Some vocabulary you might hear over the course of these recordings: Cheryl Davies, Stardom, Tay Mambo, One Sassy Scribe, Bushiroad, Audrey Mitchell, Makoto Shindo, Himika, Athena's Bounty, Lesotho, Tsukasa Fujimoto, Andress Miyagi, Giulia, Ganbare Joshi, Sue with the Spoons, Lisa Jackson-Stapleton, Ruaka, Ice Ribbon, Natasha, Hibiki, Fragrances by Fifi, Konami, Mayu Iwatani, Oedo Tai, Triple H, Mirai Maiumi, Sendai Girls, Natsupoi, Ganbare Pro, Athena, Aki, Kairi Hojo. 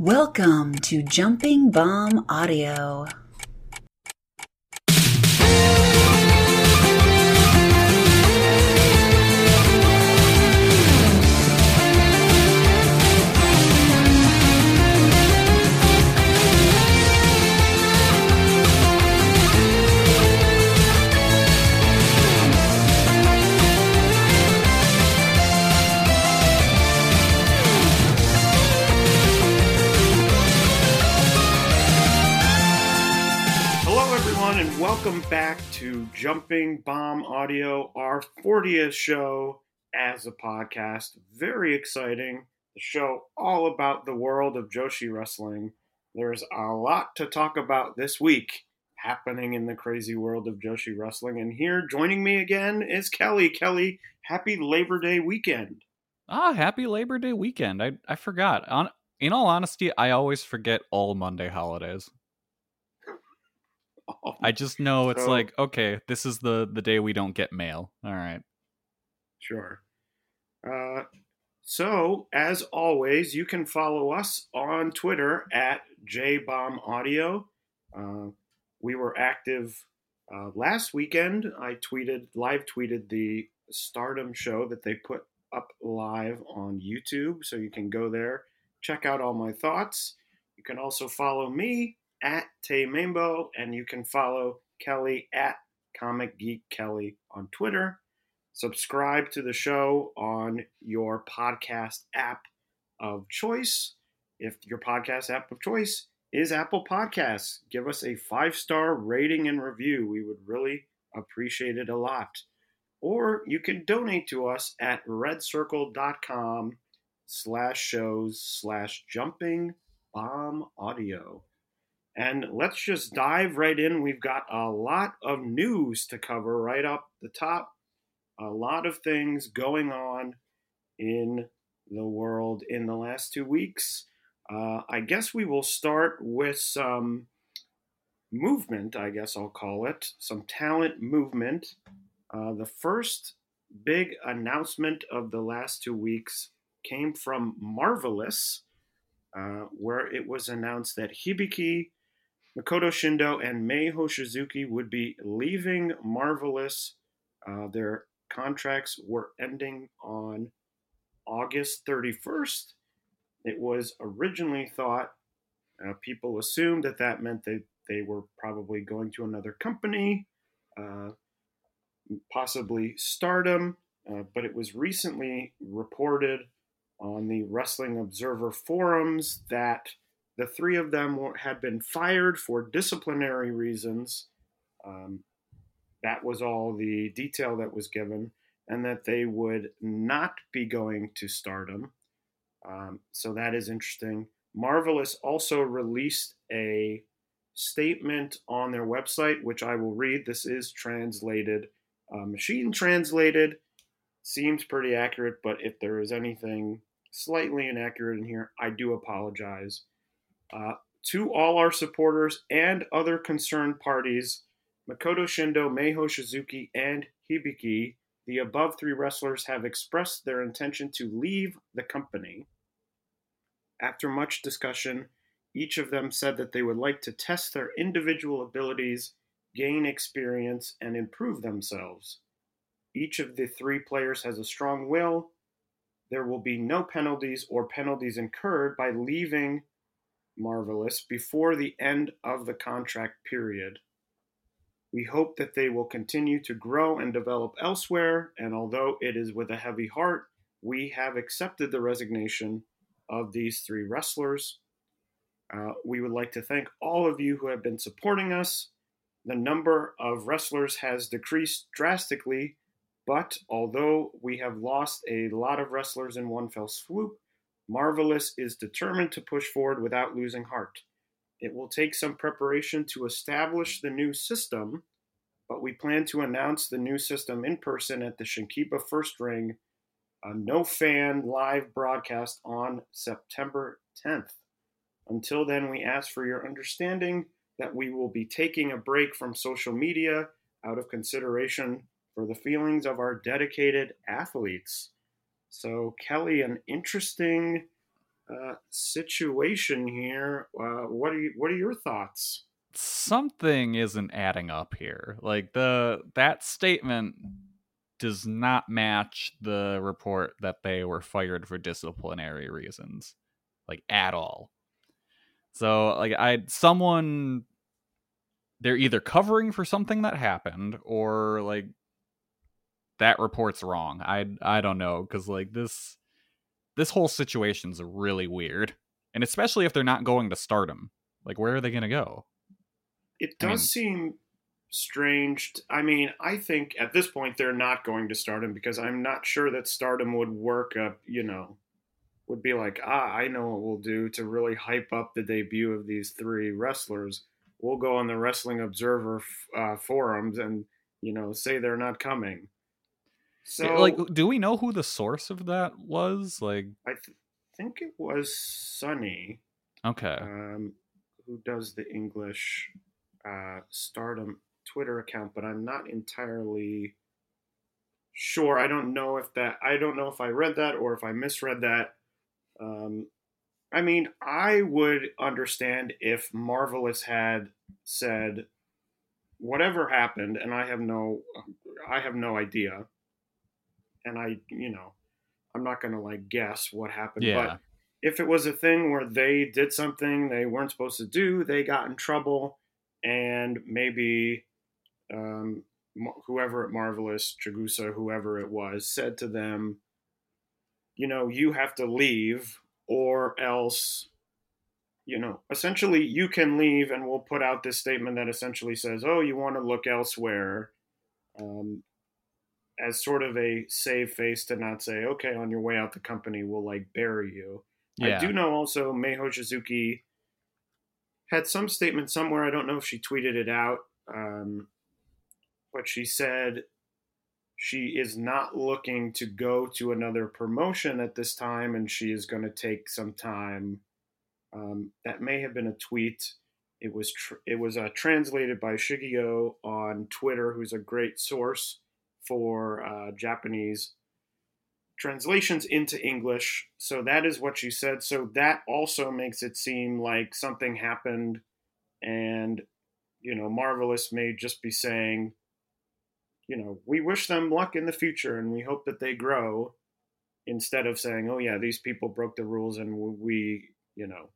Welcome to Jumping Bomb Audio. And welcome back to Jumping Bomb Audio, our 40th show as a podcast. Very exciting. The show all about the world of Joshi Wrestling. There's a lot to talk about this week happening in the crazy world of Joshi Wrestling. And here joining me again is Kelly. Kelly, happy Labor Day weekend. Happy Labor Day weekend. I forgot. In all honesty, I always forget all Monday holidays. I just know it's so, like, okay, this is the day we don't get mail. All right. Sure. So, as always, you can follow us on Twitter at JBombAudio. We were active last weekend. I live tweeted the Stardom show that they put up live on YouTube. So you can go there, check out all my thoughts. You can also follow me at Tay Mambo, and you can follow Kelly at Comic Geek Kelly on Twitter. Subscribe to the show on your podcast app of choice. If your podcast app of choice is Apple Podcasts, give us a 5-star rating and review. We would really appreciate it a lot. Or you can donate to us at redcircle.com/shows/jumpingbomb audio. And let's just dive right in. We've got a lot of news to cover right up the top. A lot of things going on in the world in the last 2 weeks. I guess we will start with some movement, I guess I'll call it. Some talent movement. The first big announcement of the last 2 weeks came from Marvelous, where it was announced that Hibiki, Makoto Shindo and Mei Hoshizuki would be leaving Marvelous. Their contracts were ending on August 31st. It was originally thought, people assumed that meant that they were probably going to another company, possibly Stardom. But it was recently reported on the Wrestling Observer forums that the three of them had been fired for disciplinary reasons. That was all the detail that was given, and that they would not be going to Stardom. So that is interesting. Marvelous also released a statement on their website, which I will read. This is translated, machine translated. Seems pretty accurate, but if there is anything slightly inaccurate in here, I do apologize. To all our supporters and other concerned parties, Makoto Shindo, Mei Hoshizuki, and Hibiki, the above three wrestlers have expressed their intention to leave the company. After much discussion, each of them said that they would like to test their individual abilities, gain experience, and improve themselves. Each of the three players has a strong will. There will be no penalties or penalties incurred by leaving Marvelous before the end of the contract period. We hope that they will continue to grow and develop elsewhere, and although it is with a heavy heart, we have accepted the resignation of these three wrestlers. We would like to thank all of you who have been supporting us. The number of wrestlers has decreased drastically, But although we have lost a lot of wrestlers in one fell swoop, Marvelous is determined to push forward without losing heart. It will take some preparation to establish the new system, but we plan to announce the new system in person at the Shinkiba First Ring, a no-fan live broadcast on September 10th. Until then, we ask for your understanding that we will be taking a break from social media out of consideration for the feelings of our dedicated athletes. So, Kelly, an interesting situation here. What are your thoughts? Something isn't adding up here. Like that statement does not match the report that they were fired for disciplinary reasons, like at all. So, like, they're either covering for something that happened or like that report's wrong. I don't know, because like this whole situation's really weird, and especially if they're not going to Stardom. Like, where are they going to go? It does seem strange. I mean, I think at this point they're not going to Stardom, because I'm not sure that Stardom would work up, you know, would be like, I know what we'll do to really hype up the debut of these three wrestlers. We'll go on the Wrestling Observer forums and, you know, say they're not coming. So, like, do we know who the source of that was? Like, I think it was Sunny. Okay. Who does the English Stardom Twitter account, but I'm not entirely sure. I don't know if I read that or if I misread that. I mean, I would understand if Marvelous had said whatever happened, and I have no idea. And I'm not going to like guess what happened. Yeah. But if it was a thing where they did something they weren't supposed to do, they got in trouble, and maybe whoever at Marvelous, Chigusa, whoever it was, said to them, you know, you have to leave or else, you know, essentially you can leave and we'll put out this statement that essentially says, oh, you want to look elsewhere. As sort of a save face to not say, okay, on your way out the company will like bury you. Yeah. I do know also Mei Hoshizuki had some statement somewhere. I don't know if she tweeted it out. But she said she is not looking to go to another promotion at this time, and she is going to take some time. That may have been a tweet. It was translated by Shigio on Twitter, who's a great source for Japanese translations into English. So that is what she said. So that also makes it seem like something happened, and, you know, Marvelous may just be saying, you know, we wish them luck in the future and we hope that they grow, instead of saying, oh yeah, these people broke the rules and we, you know,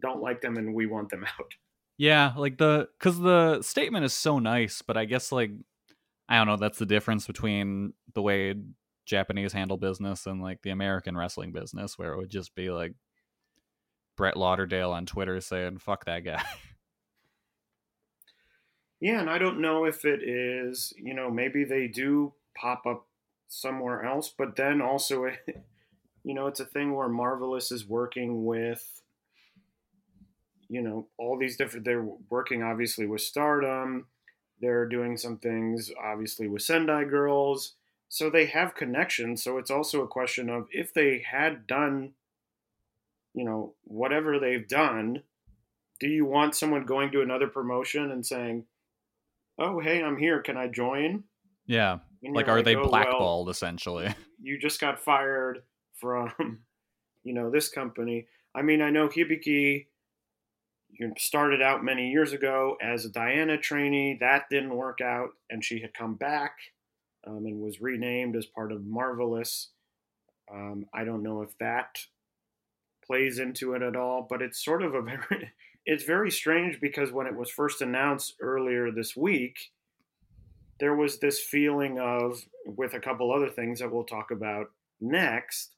don't like them and we want them out. Yeah, like because the statement is so nice, but I guess like, I don't know, that's the difference between the way Japanese handle business and like the American wrestling business, where it would just be like Brett Lauderdale on Twitter saying, fuck that guy. Yeah, and I don't know if it is, you know, maybe they do pop up somewhere else, but then also, you know, it's a thing where Marvelous is working with, you know, all these different, they're working obviously with Stardom. They're doing some things, obviously, with Sendai Girls. So they have connections. So it's also a question of if they had done, you know, whatever they've done, do you want someone going to another promotion and saying, oh, hey, I'm here, can I join? Yeah. Like, are they blackballed, essentially? You just got fired from, you know, this company. I mean, I know Hibiki started out many years ago as a Diana trainee. That didn't work out, and she had come back and was renamed as part of Marvelous. I don't know if that plays into it at all, but it's sort of it's very strange, because when it was first announced earlier this week, there was this feeling of, with a couple other things that we'll talk about next,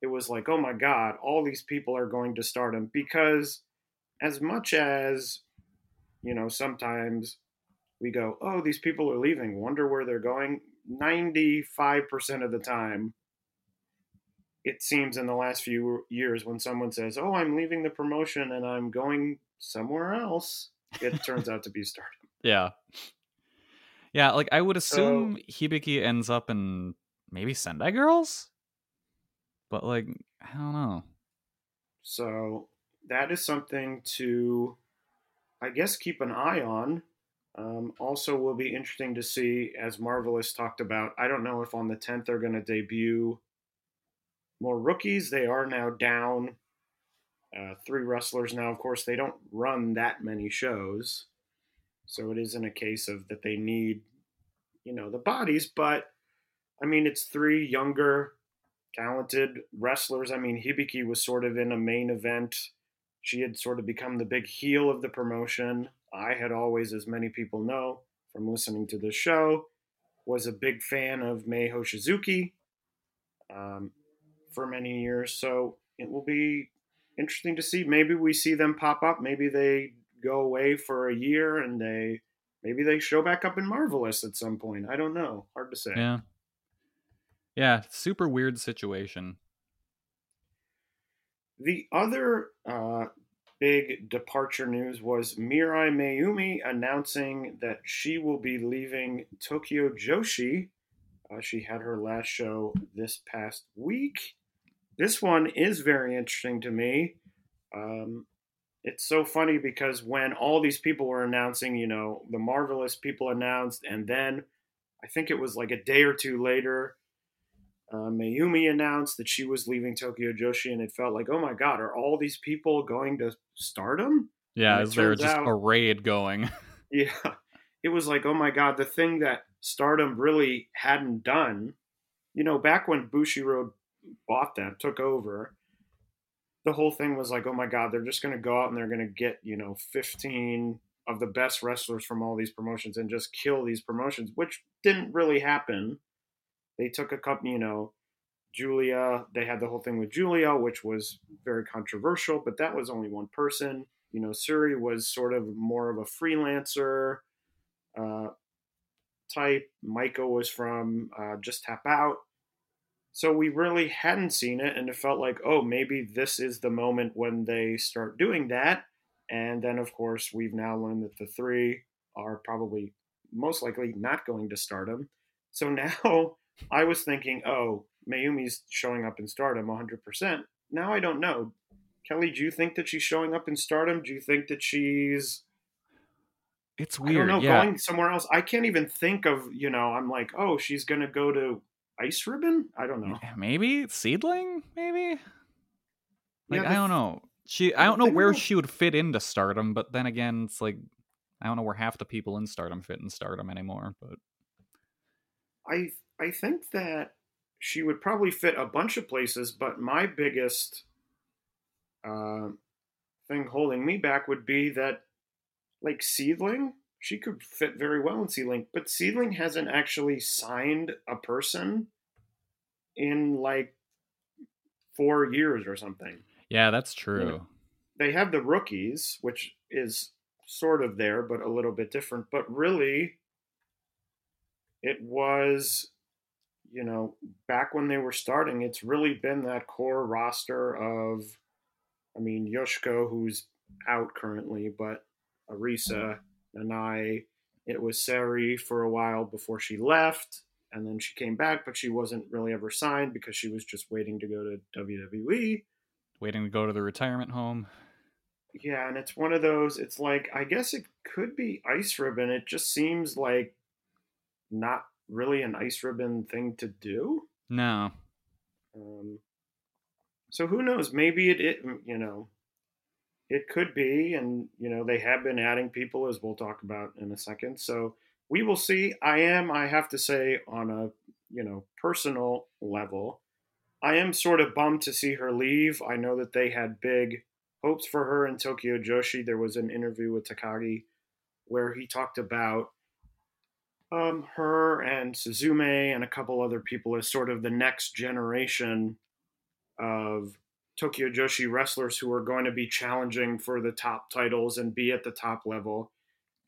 it was like, oh my God, all these people are going to Stardom, because as much as, you know, sometimes we go, oh, these people are leaving, wonder where they're going. 95% of the time, it seems in the last few years when someone says, oh, I'm leaving the promotion and I'm going somewhere else, it turns out to be Stardom. Yeah. Yeah, like I would assume Hibiki ends up in maybe Sendai Girls? But like, I don't know. So that is something to, I guess, keep an eye on. Also will be interesting to see, as Marvelous talked about, I don't know if on the 10th they're going to debut more rookies. They are now down 3 wrestlers now. Of course, they don't run that many shows. So it isn't a case of that they need, you know, the bodies. But, I mean, it's 3 younger, talented wrestlers. I mean, Hibiki was sort of in a main event. She had sort of become the big heel of the promotion. I had always, as many people know from listening to this show, was a big fan of Mei Hoshizuki for many years. So it will be interesting to see. Maybe we see them pop up. Maybe they go away for a year and maybe they show back up in Marvelous at some point. I don't know. Hard to say. Yeah. Super weird situation. The other big departure news was Mirai Maiumi announcing that she will be leaving Tokyo Joshi. She had her last show this past week. This one is very interesting to me. It's so funny because when all these people were announcing, you know, the Marvelous people announced, and then I think it was like a day or two later, Mayumi announced that she was leaving Tokyo Joshi, and it felt like, oh my god, are all these people going to Stardom? Yeah, is there just a raid going? Yeah, it was like, oh my god, the thing that Stardom really hadn't done, you know, back when Bushiroad bought them, took over, the whole thing was like, oh my god, they're just going to go out and they're going to get, you know, 15 of the best wrestlers from all these promotions and just kill these promotions, which didn't really happen. They took a couple, you know, Giulia, they had the whole thing with Giulia, which was very controversial, but that was only one person. You know, Syuri was sort of more of a freelancer type. Maika was from Just Tap Out. So we really hadn't seen it, and it felt like, oh, maybe this is the moment when they start doing that. And then, of course, we've now learned that the 3 are probably most likely not going to Stardom. So now... I was thinking, oh, Mayumi's showing up in Stardom 100%. Now I don't know. Kelly, do you think that she's showing up in Stardom? Do you think that she's... It's weird, I don't know, going somewhere else. I can't even think of, you know, I'm like, oh, she's going to go to Ice Ribbon? I don't know. Maybe? Seedling? Maybe? Like, yeah, I don't know. I don't know where she would fit into Stardom, but then again, it's like, I don't know where half the people in Stardom fit in Stardom anymore, but... I think that she would probably fit a bunch of places, but my biggest thing holding me back would be that, like, Seedling, she could fit very well in Seedling, but Seedling hasn't actually signed a person in, like, 4 years or something. Yeah, that's true. You know, they have the rookies, which is sort of there, but a little bit different, but really... It was, you know, back when they were starting, it's really been that core roster of, I mean, Yoshiko, who's out currently, but Arisa, Nanai, it was Sari for a while before she left, and then she came back, but she wasn't really ever signed because she was just waiting to go to WWE. Waiting to go to the retirement home. Yeah, and it's one of those, it's like, I guess it could be Ice Ribbon. It just seems like not really an Ice Ribbon thing to do. No. So who knows? Maybe it, you know, it could be. And, you know, they have been adding people, as we'll talk about in a second. So we will see. I have to say, on a, you know, personal level, I am sort of bummed to see her leave. I know that they had big hopes for her in Tokyo Joshi. There was an interview with Takagi where he talked about her and Suzume and a couple other people as sort of the next generation of Tokyo Joshi wrestlers who are going to be challenging for the top titles and be at the top level.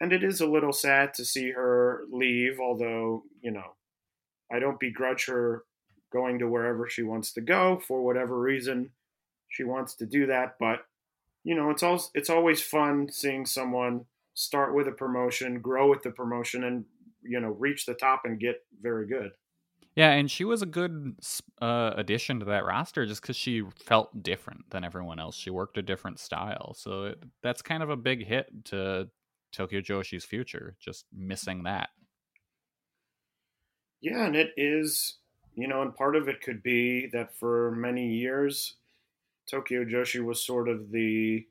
And it is a little sad to see her leave, although, you know, I don't begrudge her going to wherever she wants to go for whatever reason she wants to do that. But, you know, it's always fun seeing someone start with a promotion, grow with the promotion, and, you know, reach the top and get very good. Yeah, and she was a good addition to that roster just because she felt different than everyone else. She worked a different style. So that's kind of a big hit to Tokyo Joshi's future, just missing that. Yeah, and it is, you know, and part of it could be that for many years, Tokyo Joshi was sort of the,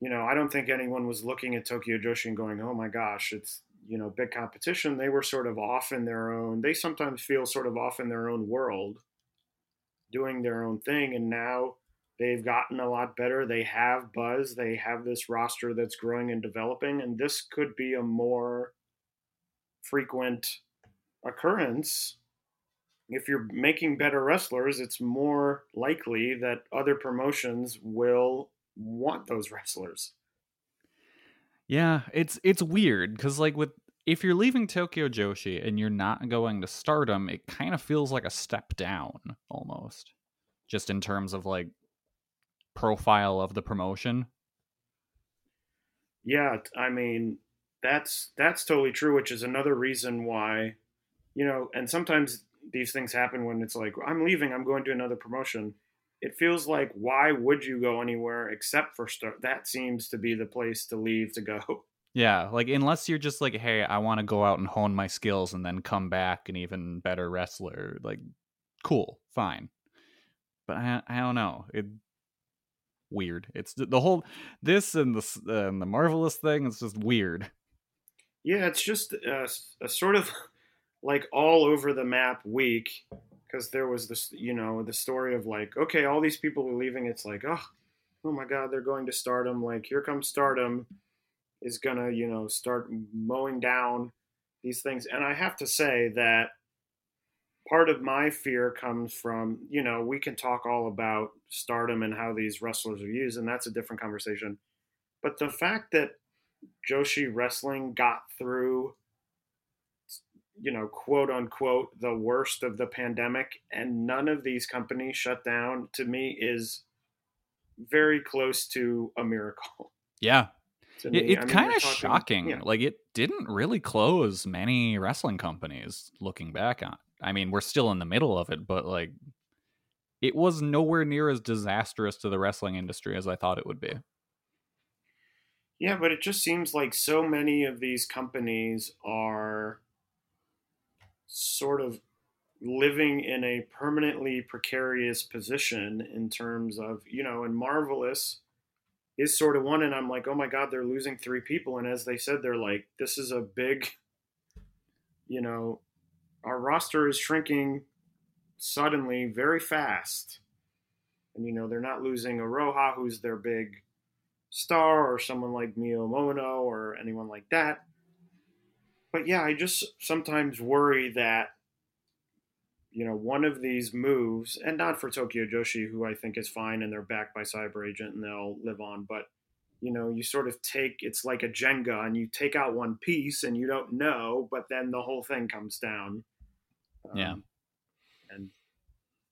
you know, I don't think anyone was looking at Tokyo Joshi and going, oh my gosh, it's, you know, big competition. They were sort of off in their own, they sometimes feel sort of off in their own world, doing their own thing. And now they've gotten a lot better. They have buzz. They have this roster that's growing and developing. And this could be a more frequent occurrence. If you're making better wrestlers, it's more likely that other promotions will want those wrestlers. Yeah, it's weird because like with if you're leaving Tokyo Joshi and you're not going to Stardom, it kind of feels like a step down almost, just in terms of like profile of the promotion. Yeah, I mean that's totally true, which is another reason why, you know, and sometimes these things happen when it's like I'm leaving, I'm going to another promotion. It feels like, why would you go anywhere except for Stardom? That seems to be the place to leave to go. Yeah, like unless you're just like, hey, I want to go out and hone my skills and then come back an even better wrestler. Like, cool, fine. But I don't know. It's weird. It's the whole this and the Marvelous thing. It's just weird. Yeah, it's just a sort of like all over the map week. Because there was this, you know, the story of like, okay, all these people are leaving. It's like, oh my God, they're going to Stardom. Like, here comes Stardom is going to, you know, start mowing down these things. And I have to say that part of my fear comes from, you know, we can talk all about Stardom and how these wrestlers are used, and that's a different conversation. But the fact that Joshi Wrestling got through, you know, quote unquote, the worst of the pandemic, and none of these companies shut down, to me is very close to a miracle. Yeah. It's kind of shocking. Yeah. Like, it didn't really close many wrestling companies looking back on. I mean, we're still in the middle of it, but like, it was nowhere near as disastrous to the wrestling industry as I thought it would be. Yeah, but it just seems like so many of these companies are sort of living in a permanently precarious position in terms of, you know, and Marvelous is sort of one, and I'm like, oh my God, they're losing three people. And as they said, they're like, this is a big, you know, our roster is shrinking suddenly very fast. And, you know, they're not losing Aroha, who's their big star, or someone like Mio Mono or anyone like that. But yeah, I just sometimes worry that, you know, one of these moves, and not for Tokyo Joshi, who I think is fine and they're backed by Cyber Agent and they'll live on, but, you know, you sort of take, it's like a Jenga and you take out one piece and you don't know, but then the whole thing comes down. Yeah. And,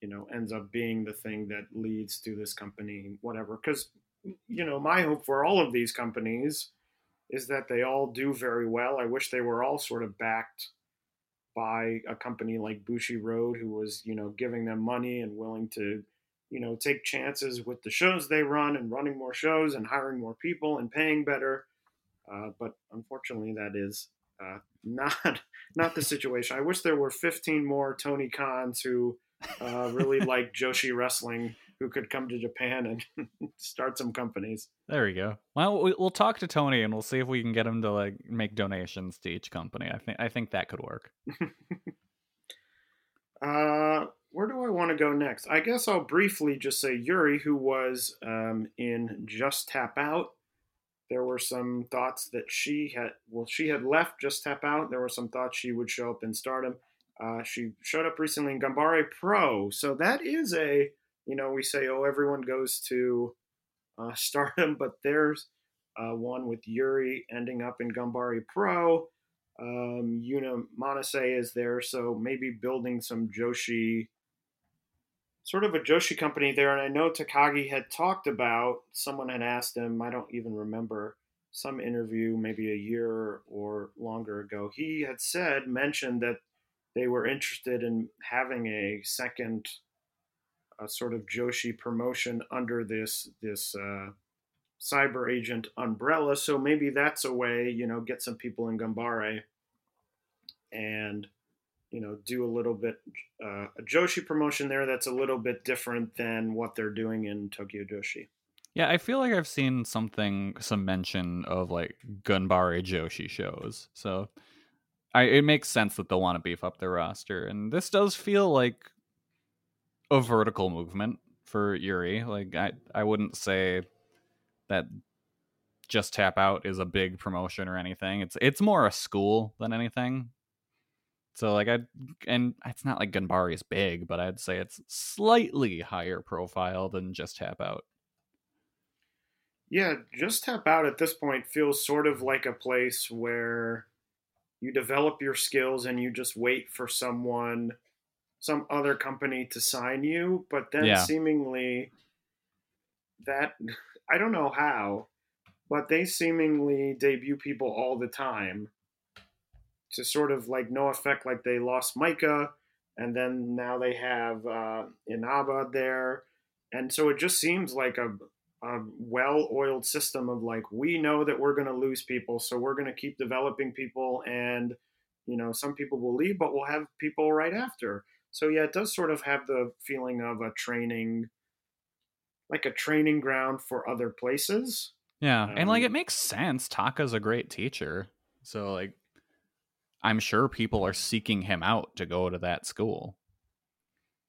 you know, ends up being the thing that leads to this company, whatever. Because, you know, my hope for all of these companies is that they all do very well. I wish they were all sort of backed by a company like Bushi Road, who was, you know, giving them money and willing to, you know, take chances with the shows they run and running more shows and hiring more people and paying better. But unfortunately, that is not the situation. I wish there were 15 more Tony Khans who really like Joshi Wrestling, who could come to Japan and start some companies. There we go. Well, we'll talk to Tony and we'll see if we can get him to like make donations to each company. I think that could work. Where do I want to go next? I guess I'll briefly just say Yuri, who was in Just Tap Out. There were some thoughts that she had left Just Tap Out. There were some thoughts she would show up in Stardom. She showed up recently in Gambare Pro. So that is a, you know, we say, oh, everyone goes to Stardom, but there's one with Yuri ending up in Gambare Pro. Yuna Manase is there, so maybe building some Joshi, sort of a Joshi company there. And I know Takagi had talked about, someone had asked him, I don't even remember, some interview maybe a year or longer ago, he had mentioned that they were interested in having a second sort of Joshi promotion under this cyber agent umbrella. So maybe that's a way, get some people in Ganbare and, do a little bit, a Joshi promotion there that's a little bit different than what they're doing in Tokyo Joshi. Yeah, I feel like I've seen some mention of like Ganbare Joshi shows. So it makes sense that they'll want to beef up their roster. And this does feel like a vertical movement for Yuri. Like I wouldn't say that Just Tap Out is a big promotion or anything. It's more a school than anything. So like it's not like Ganbare is big, but I'd say it's slightly higher profile than Just Tap Out. Yeah, Just Tap Out at this point feels sort of like a place where you develop your skills and you just wait for some other company to sign you. But then seemingly that, I don't know how, but they seemingly debut people all the time to sort of like no effect. Like they lost Maika and then now they have Inaba there. And so it just seems like a well-oiled system of like, we know that we're going to lose people, so we're going to keep developing people, and some people will leave, but we'll have people right after. So yeah, it does sort of have the feeling of a training ground for other places. Yeah, and it makes sense. Taka's a great teacher, so I'm sure people are seeking him out to go to that school.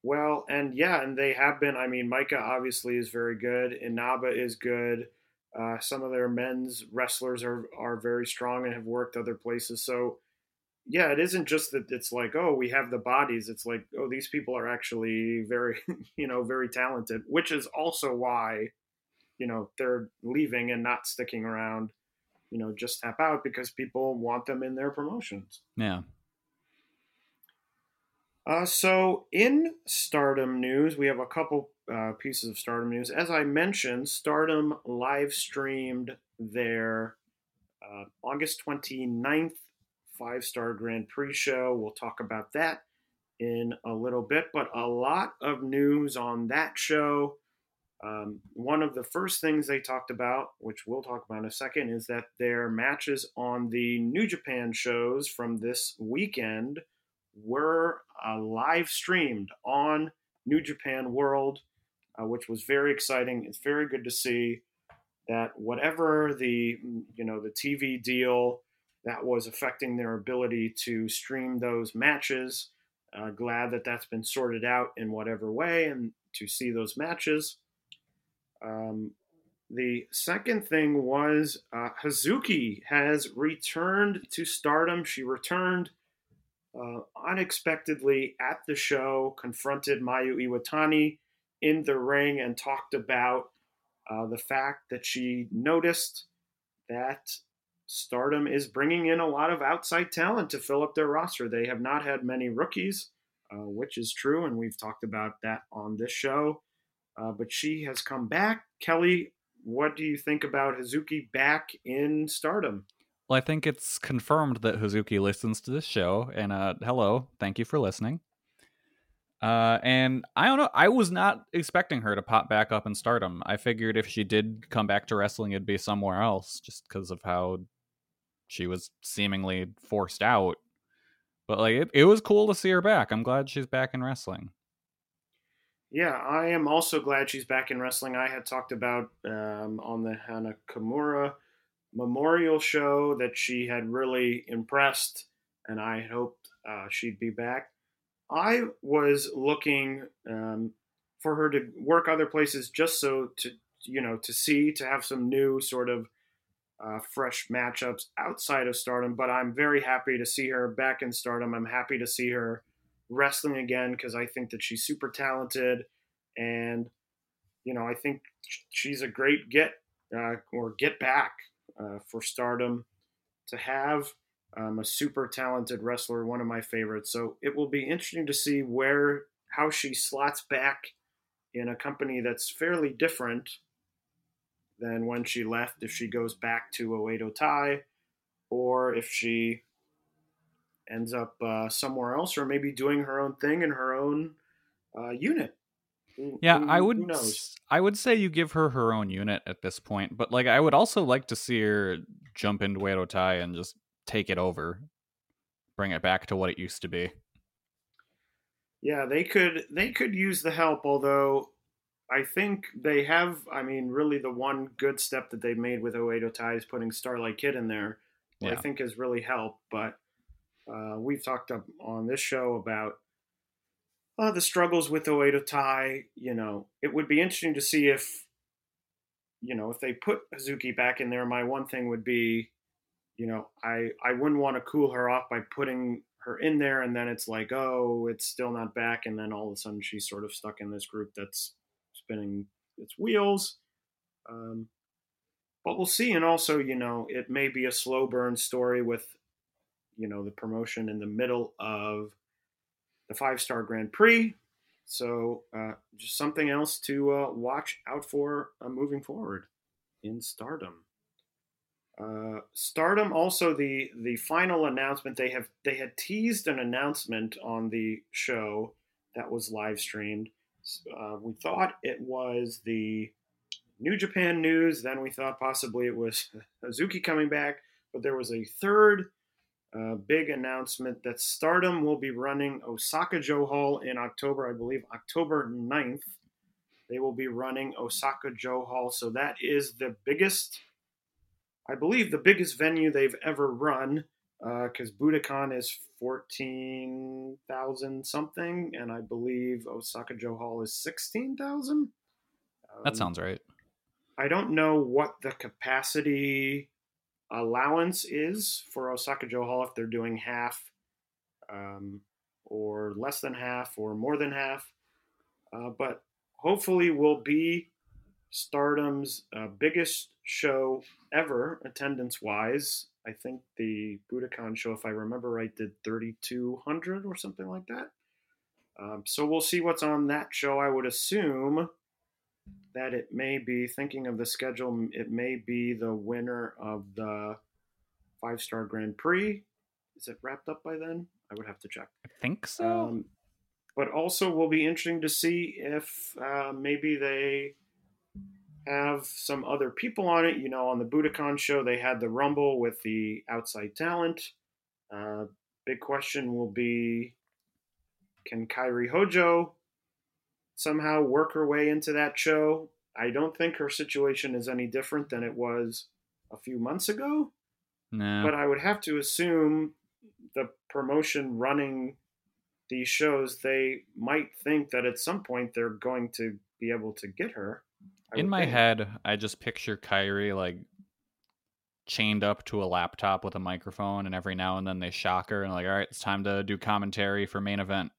Well, and they have been. I mean, Maika obviously is very good. Inaba is good. Some of their men's wrestlers are very strong and have worked other places. So, yeah, it isn't just that it's like, oh, we have the bodies. It's like, oh, these people are actually very, very talented, which is also why, they're leaving and not sticking around, Just Tap Out, because people want them in their promotions. Yeah. So in Stardom news, we have a couple pieces of Stardom news. As I mentioned, Stardom live streamed their August 29th Five-Star Grand Prix show. We'll talk about that in a little bit, but a lot of news on that show. One of the first things they talked about, which we'll talk about in a second, is that their matches on the New Japan shows from this weekend were live streamed on New Japan World, which was very exciting. It's very good to see that whatever the TV deal that was affecting their ability to stream those matches, glad that that's been sorted out in whatever way and to see those matches. The second thing was Hazuki has returned to Stardom. She returned unexpectedly at the show, confronted Mayu Iwatani in the ring and talked about the fact that she noticed that Stardom is bringing in a lot of outside talent to fill up their roster. They have not had many rookies, which is true, and we've talked about that on this show. But she has come back. Kelly, what do you think about Hazuki back in Stardom? Well, I think it's confirmed that Hazuki listens to this show, and hello, thank you for listening. And I don't know, I was not expecting her to pop back up in Stardom. I figured if she did come back to wrestling, it'd be somewhere else, just because of how she was seemingly forced out. But it was cool to see her back. I'm glad she's back in wrestling. Yeah, I am also glad she's back in wrestling. I had talked about on the Hanakamura Memorial show that she had really impressed, and I hoped she'd be back. I was looking for her to work other places just so to have some new sort of fresh matchups outside of Stardom, but I'm very happy to see her back in Stardom. I'm happy to see her wrestling again because I think that she's super talented, and I think she's a great get back for Stardom to have. A super talented wrestler, one of my favorites. So it will be interesting to see how she slots back in a company that's fairly different than when she left, if she goes back to Oedo Tai or if she ends up somewhere else, or maybe doing her own thing in her own unit. Yeah, I would say you give her her own unit at this point, but like I would also like to see her jump into Oedo Tai and just take it over, bring it back to what it used to be. Yeah, they could use the help, although I think they have, I mean, really the one good step that they made with Oedo Tai is putting Starlight Kid in there, yeah. I think has really helped, but we've talked up on this show about the struggles with Oedo Tai. You know, it would be interesting to see if they put Hazuki back in there. My one thing would be, I wouldn't want to cool her off by putting her in there and then it's like, oh, it's still not back. And then all of a sudden she's sort of stuck in this group that's spinning its wheels. But we'll see. And also, it may be a slow burn story with, the promotion in the middle of the Five-Star Grand Prix. So just something else to watch out for moving forward in Stardom. Stardom also, the final announcement, they had teased an announcement on the show that was live streamed. We thought it was the New Japan news, then we thought possibly it was Hazuki coming back, but there was a third big announcement that Stardom will be running Osaka-Jo Hall in October, I believe October 9th. They will be running Osaka-Jo Hall, so that is the biggest venue they've ever run, because Budokan is 14,000 something, and I believe Osaka-Jo Hall is 16,000. That sounds right. I don't know what the capacity allowance is for Osaka-Jo Hall, if they're doing half, or less than half, or more than half. But hopefully we'll be Stardom's biggest show ever attendance wise. I think the Budokan show, if I remember right, did 3,200 or something like that. So we'll see what's on that show. I would assume that it may be, thinking of the schedule, it may be the winner of the Five-Star Grand Prix. Is it wrapped up by then? I would have to check. I think so. But also will be interesting to see if maybe they have some other people on it. On the Budokan show, they had the Rumble with the outside talent. Big question will be, can Kairi Hojo somehow work her way into that show? I don't think her situation is any different than it was a few months ago. No. But I would have to assume the promotion running these shows, they might think that at some point they're going to be able to get her. In my head, I just picture Kairi like chained up to a laptop with a microphone, and every now and then they shock her and like, all right, it's time to do commentary for main event.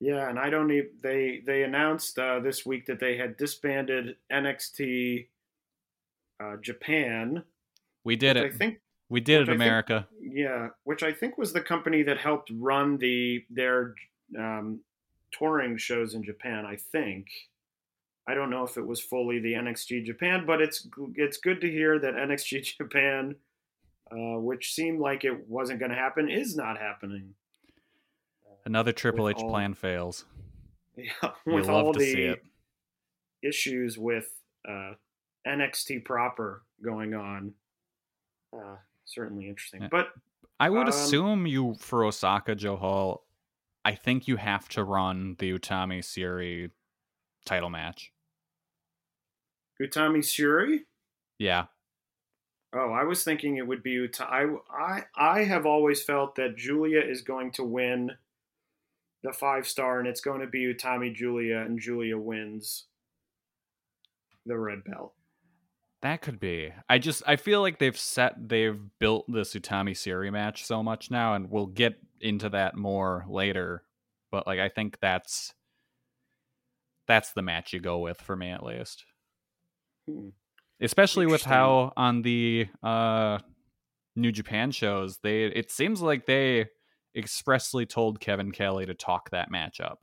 Yeah, and I don't need, they announced this week that they had disbanded NXT Japan. We did it. We did it, America. Which I think was the company that helped run their touring shows in Japan, I think. I don't know if it was fully the NXT Japan, but it's good to hear that NXT Japan, which seemed like it wasn't going to happen, is not happening. Another Triple H plan fails. Yeah, with all the issues with NXT proper going on. Certainly interesting. But I would assume for Osaka-Jo Hall, I think you have to run the Utami Syuri title match. Utami Syuri? Yeah. Oh, I was thinking it would be Utami. I have always felt that Giulia is going to win the Five-Star, and it's going to be Utami Giulia, and Giulia wins the red belt. That could be. I feel like they've built this Utami Syuri match so much now, and we'll get into that more later. But I think that's the match you go with for me, at least. Especially with how on the New Japan shows, it seems like they expressly told Kevin Kelly to talk that match up.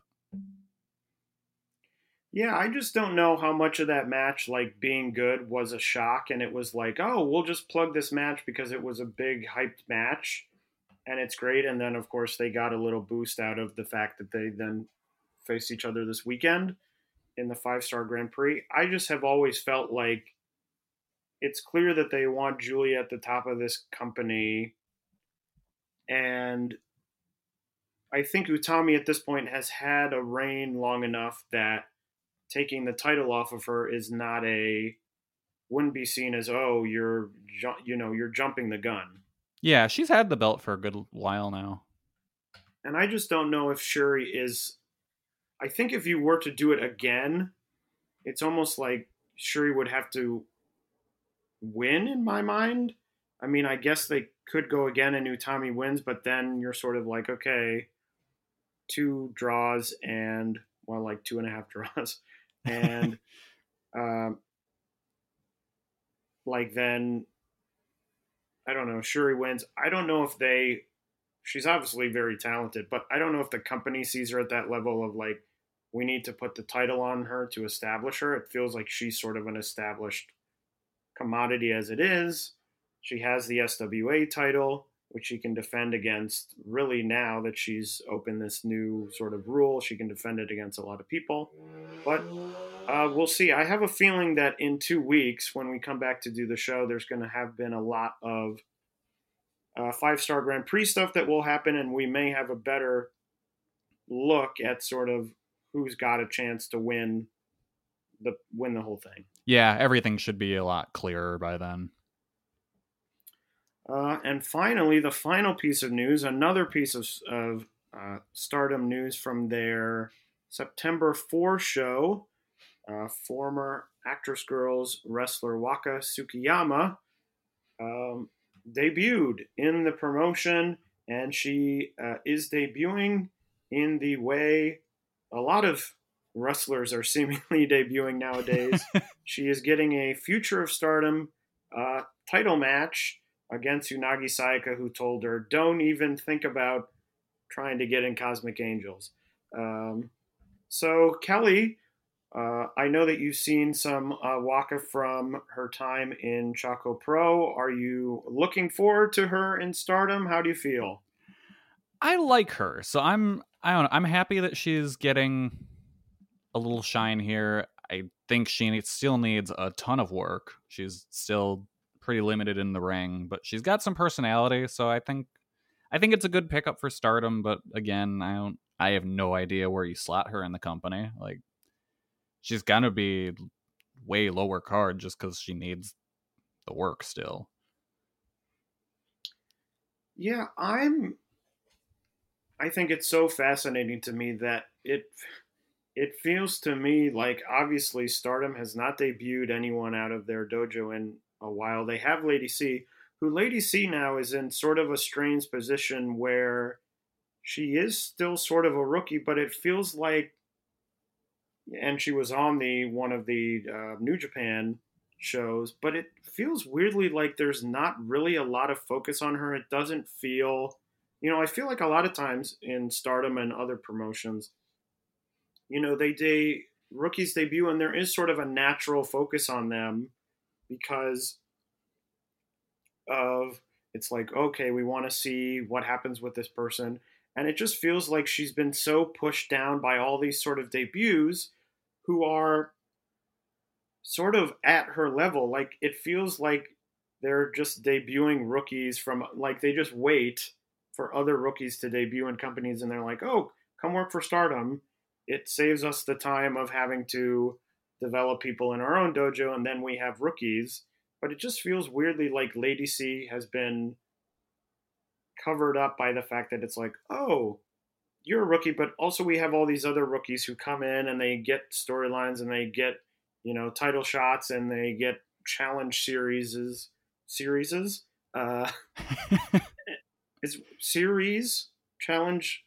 Yeah, I just don't know how much of that match, like, being good was a shock, and it was like, oh, we'll just plug this match because it was a big hyped match, and it's great. And then, of course, they got a little boost out of the fact that they then faced each other this weekend in the Five-Star Grand Prix. I just have always felt like it's clear that they want Giulia at the top of this company, and I think Utami at this point has had a reign long enough that taking the title off of her is not a, wouldn't be seen as, oh, you're jumping the gun. Yeah, she's had the belt for a good while now. And I just don't know if Syuri is, I think if you were to do it again, it's almost like Syuri would have to win in my mind. I mean, I guess they could go again and Utami wins, but then you're sort of like, okay, 2 draws and, well, like 2.5 draws. And like then, I don't know, Syuri wins. I don't know if she's obviously very talented, but I don't know if the company sees her at that level of like, we need to put the title on her to establish her. It feels like she's sort of an established commodity as it is. She has the SWA title, which she can defend against really now that she's opened this new sort of rule. She can defend it against a lot of people. But we'll see. I have a feeling that in 2 weeks, when we come back to do the show, there's going to have been a lot of Five-Star Grand Prix stuff that will happen, and we may have a better look at sort of who's got a chance to win the whole thing. Yeah, everything should be a lot clearer by then. And finally, the final piece of news, another piece of Stardom news from their September 4 show. Former Actress Girls wrestler Waka Sukiyama debuted in the promotion, and she is debuting in the way a lot of wrestlers are seemingly debuting nowadays. She is getting a Future of Stardom title match against Unagi Sayaka, who told her, don't even think about trying to get in Cosmic Angels. So, Kelly, I know that you've seen some Waka from her time in Choco Pro. Are you looking forward to her in Stardom? How do you feel? I like her. So I'm happy that she's getting a little shine here. I think she still needs a ton of work. She's still pretty limited in the ring, but she's got some personality, so I think it's a good pickup for Stardom. But again, I have no idea where you slot her in the company. Like, she's gonna be way lower card just because she needs the work still. Yeah, I think it's so fascinating to me that it feels to me like obviously Stardom has not debuted anyone out of their dojo in a while. They have Lady C, who Lady C now is in sort of a strange position where she is still sort of a rookie, but it feels like, and she was on one of the New Japan shows, but it feels weirdly like there's not really a lot of focus on her. It doesn't feel, I feel like a lot of times in Stardom and other promotions, rookies debut and there is sort of a natural focus on them, because of, it's like, okay, we want to see what happens with this person. And it just feels like she's been so pushed down by all these sort of debuts who are sort of at her level. Like, it feels like they're just debuting rookies from, like, they just wait for other rookies to debut in companies. And they're like, oh, come work for Stardom. It saves us the time of having to develop people in our own dojo, and then we have rookies. But it just feels weirdly like Lady C has been covered up by the fact that it's like, oh, you're a rookie, but also we have all these other rookies who come in and they get storylines and they get, title shots and they get challenge series. Is series challenge?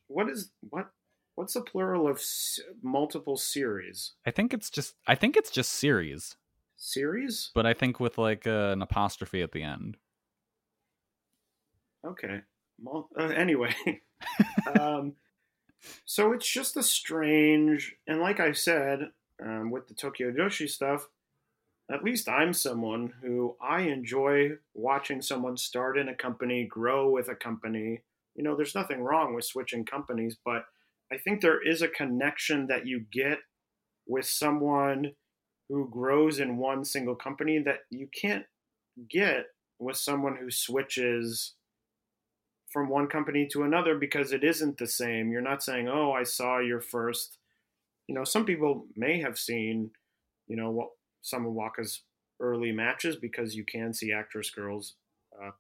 What's the plural of multiple series? I think it's just series. But I think with like an apostrophe at the end. Okay. Well, anyway. So it's just a strange, and like I said, with the Tokyo Joshi stuff, at least I'm someone who I enjoy watching someone start in a company, grow with a company. You know, there's nothing wrong with switching companies, but I think there is a connection that you get with someone who grows in one single company that you can't get with someone who switches from one company to another, because it isn't the same. You're not saying, oh, I saw your first, you know, some people may have seen, you know, what some of Waka's early matches, because you can see actress girls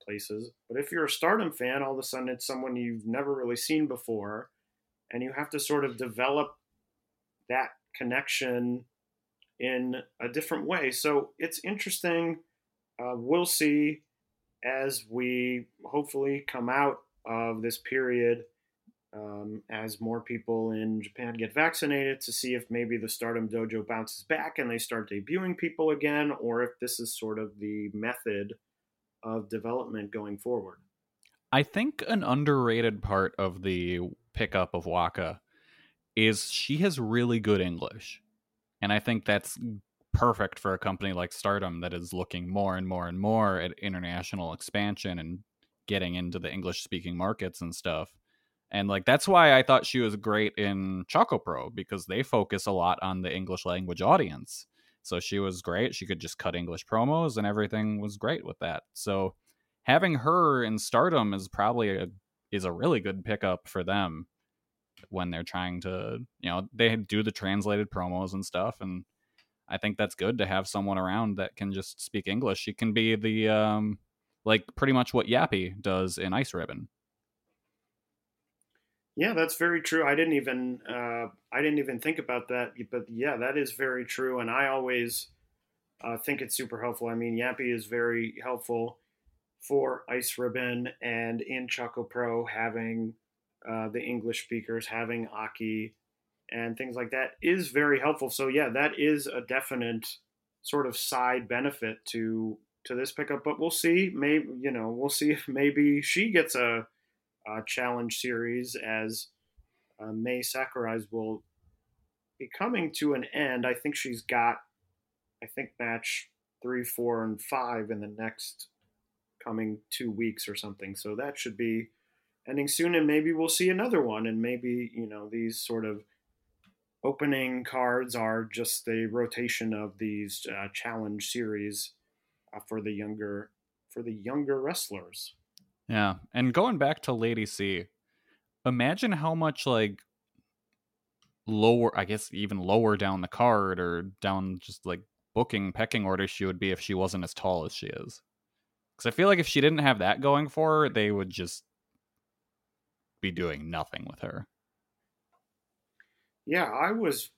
places. But if you're a Stardom fan, all of a sudden it's someone you've never really seen before, and you have to sort of develop that connection in a different way. So it's interesting. We'll see as we hopefully come out of this period, as more people in Japan get vaccinated, to see if maybe the Stardom Dojo bounces back and they start debuting people again, or if this is sort of the method of development going forward. I think an underrated part of the pickup of Waka is she has really good English. And I think that's perfect for a company like Stardom that is looking more and more and more at international expansion and getting into the English-speaking markets and stuff. And like, that's why I thought she was great in Chocopro, because they focus a lot on the English language audience. So she was great. She could just cut English promos and everything was great with that. So having her in Stardom is probably a really good pickup for them when they're trying to, you know, they do the translated promos and stuff. And I think that's good to have someone around that can just speak English. She can be the, like pretty much what Yappy does in Ice Ribbon. Yeah, that's very true. I didn't even think about that, but yeah, that is very true. And I always think it's super helpful. I mean, Yappy is very helpful for Ice Ribbon, and in Chocopro, having the English speakers, having Aki and things like that is very helpful. So yeah, that is a definite sort of side benefit to this pickup. But we'll see. Maybe, you know, we'll see if maybe she gets a challenge series, as Mei Sakurai will be coming to an end. I think she's got, match 3, 4, and 5 in the next coming 2 weeks or something. So that should be ending soon, and maybe we'll see another one. And maybe, you know, these sort of opening cards are just a rotation of these challenge series for the younger wrestlers. Yeah, and going back to Lady C, imagine how much like lower, I guess even lower down the card or down just like booking pecking order she would be if she wasn't as tall as she is. Because I feel like if she didn't have that going for her, they would just be doing nothing with her. Yeah, I was,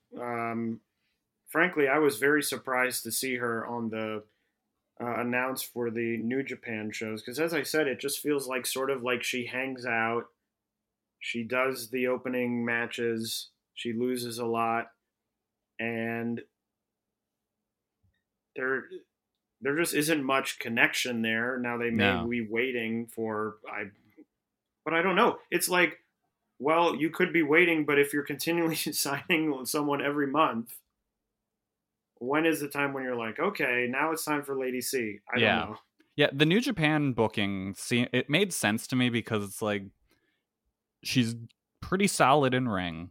frankly, I was very surprised to see her on the announced for the New Japan shows, because as I said, it just feels like sort of like she hangs out, she does the opening matches, she loses a lot, and there just isn't much connection there. Now they may be waiting for but I don't know. It's like, well, you could be waiting, but if you're continually signing someone every month, when is the time when you're like, okay, now it's time for Lady C? I don't know. Yeah, the New Japan booking, it made sense to me because it's like, she's pretty solid in ring.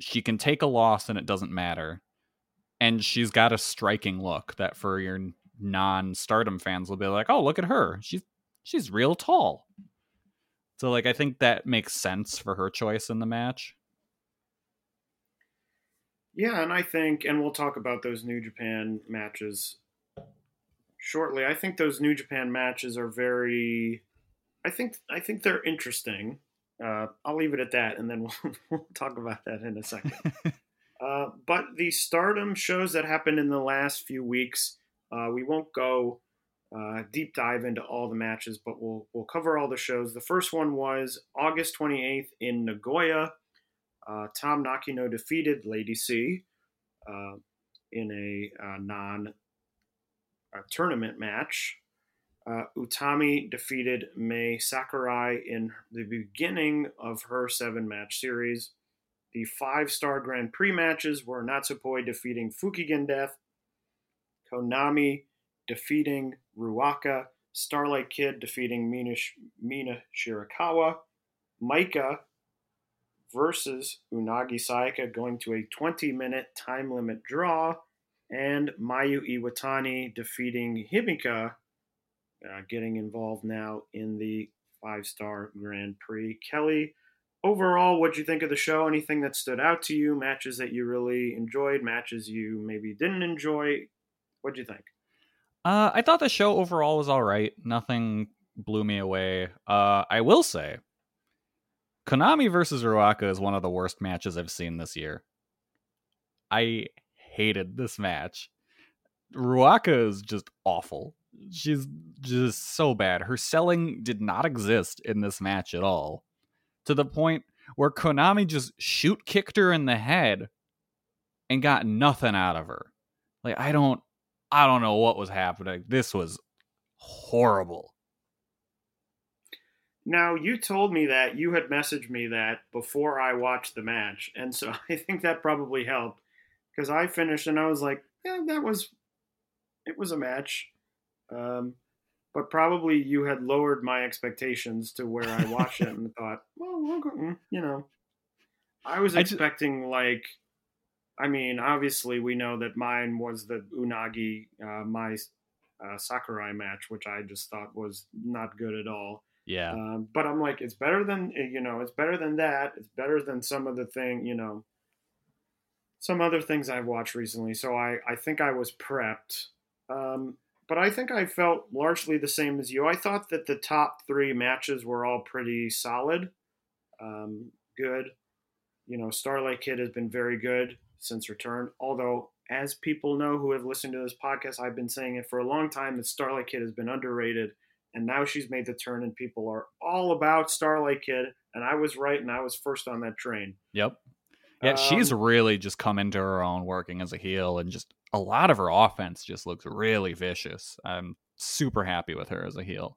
She can take a loss and it doesn't matter. And she's got a striking look that for your non-Stardom fans will be like, oh, look at her. She's real tall. So like, I think that makes sense for her choice in the match. Yeah, and I think, and we'll talk about those New Japan matches shortly. I think those New Japan matches are very, I think they're interesting. I'll leave it at that, and then we'll talk about that in a second. But the Stardom shows that happened in the last few weeks, we won't go deep dive into all the matches, but we'll cover all the shows. The first one was August 28th in Nagoya. Tom Nakano defeated Lady C in a non-tournament match. Utami defeated Mai Sakurai in the beginning of her 7-match series. The 5-star Grand Prix matches were Natsupoi defeating Fukigen Death, Konami defeating Ruaka, Starlight Kid defeating Mina Shirakawa, Maika versus Unagi Sayaka going to a 20-minute time limit draw, and Mayu Iwatani defeating Hibiki, getting involved now in the 5-star Grand Prix. Kelly, overall, what'd you think of the show? Anything that stood out to you? Matches that you really enjoyed? Matches you maybe didn't enjoy? What'd you think? I thought the show overall was all right. Nothing blew me away. I will say, Konami versus Ruaka is one of the worst matches I've seen this year. I hated this match. Ruaka is just awful. She's just so bad. Her selling did not exist in this match at all, to the point where Konami just shoot kicked her in the head and got nothing out of her. Like, I don't know what was happening. This was horrible. Now, you told me that you had messaged me that before I watched the match, and so I think that probably helped, because I finished and I was like, yeah, it was a match. But probably you had lowered my expectations to where I watched it and thought, well, you know, I was expecting obviously we know that mine was the Unagi, Sakurai match, which I just thought was not good at all. Yeah. But I'm like, it's better than, you know, it's better than that. It's better than some of the thing, you know, some other things I've watched recently. So I think I was prepped, but I think I felt largely the same as you. I thought that the top three matches were all pretty solid, good. You know, Starlight Kid has been very good since return. Although, as people know who have listened to this podcast, I've been saying it for a long time that Starlight Kid has been underrated. And now she's made the turn and people are all about Starlight Kid. And I was right, and I was first on that train. Yep. Yeah, she's really just come into her own working as a heel, and just a lot of her offense just looks really vicious. I'm super happy with her as a heel.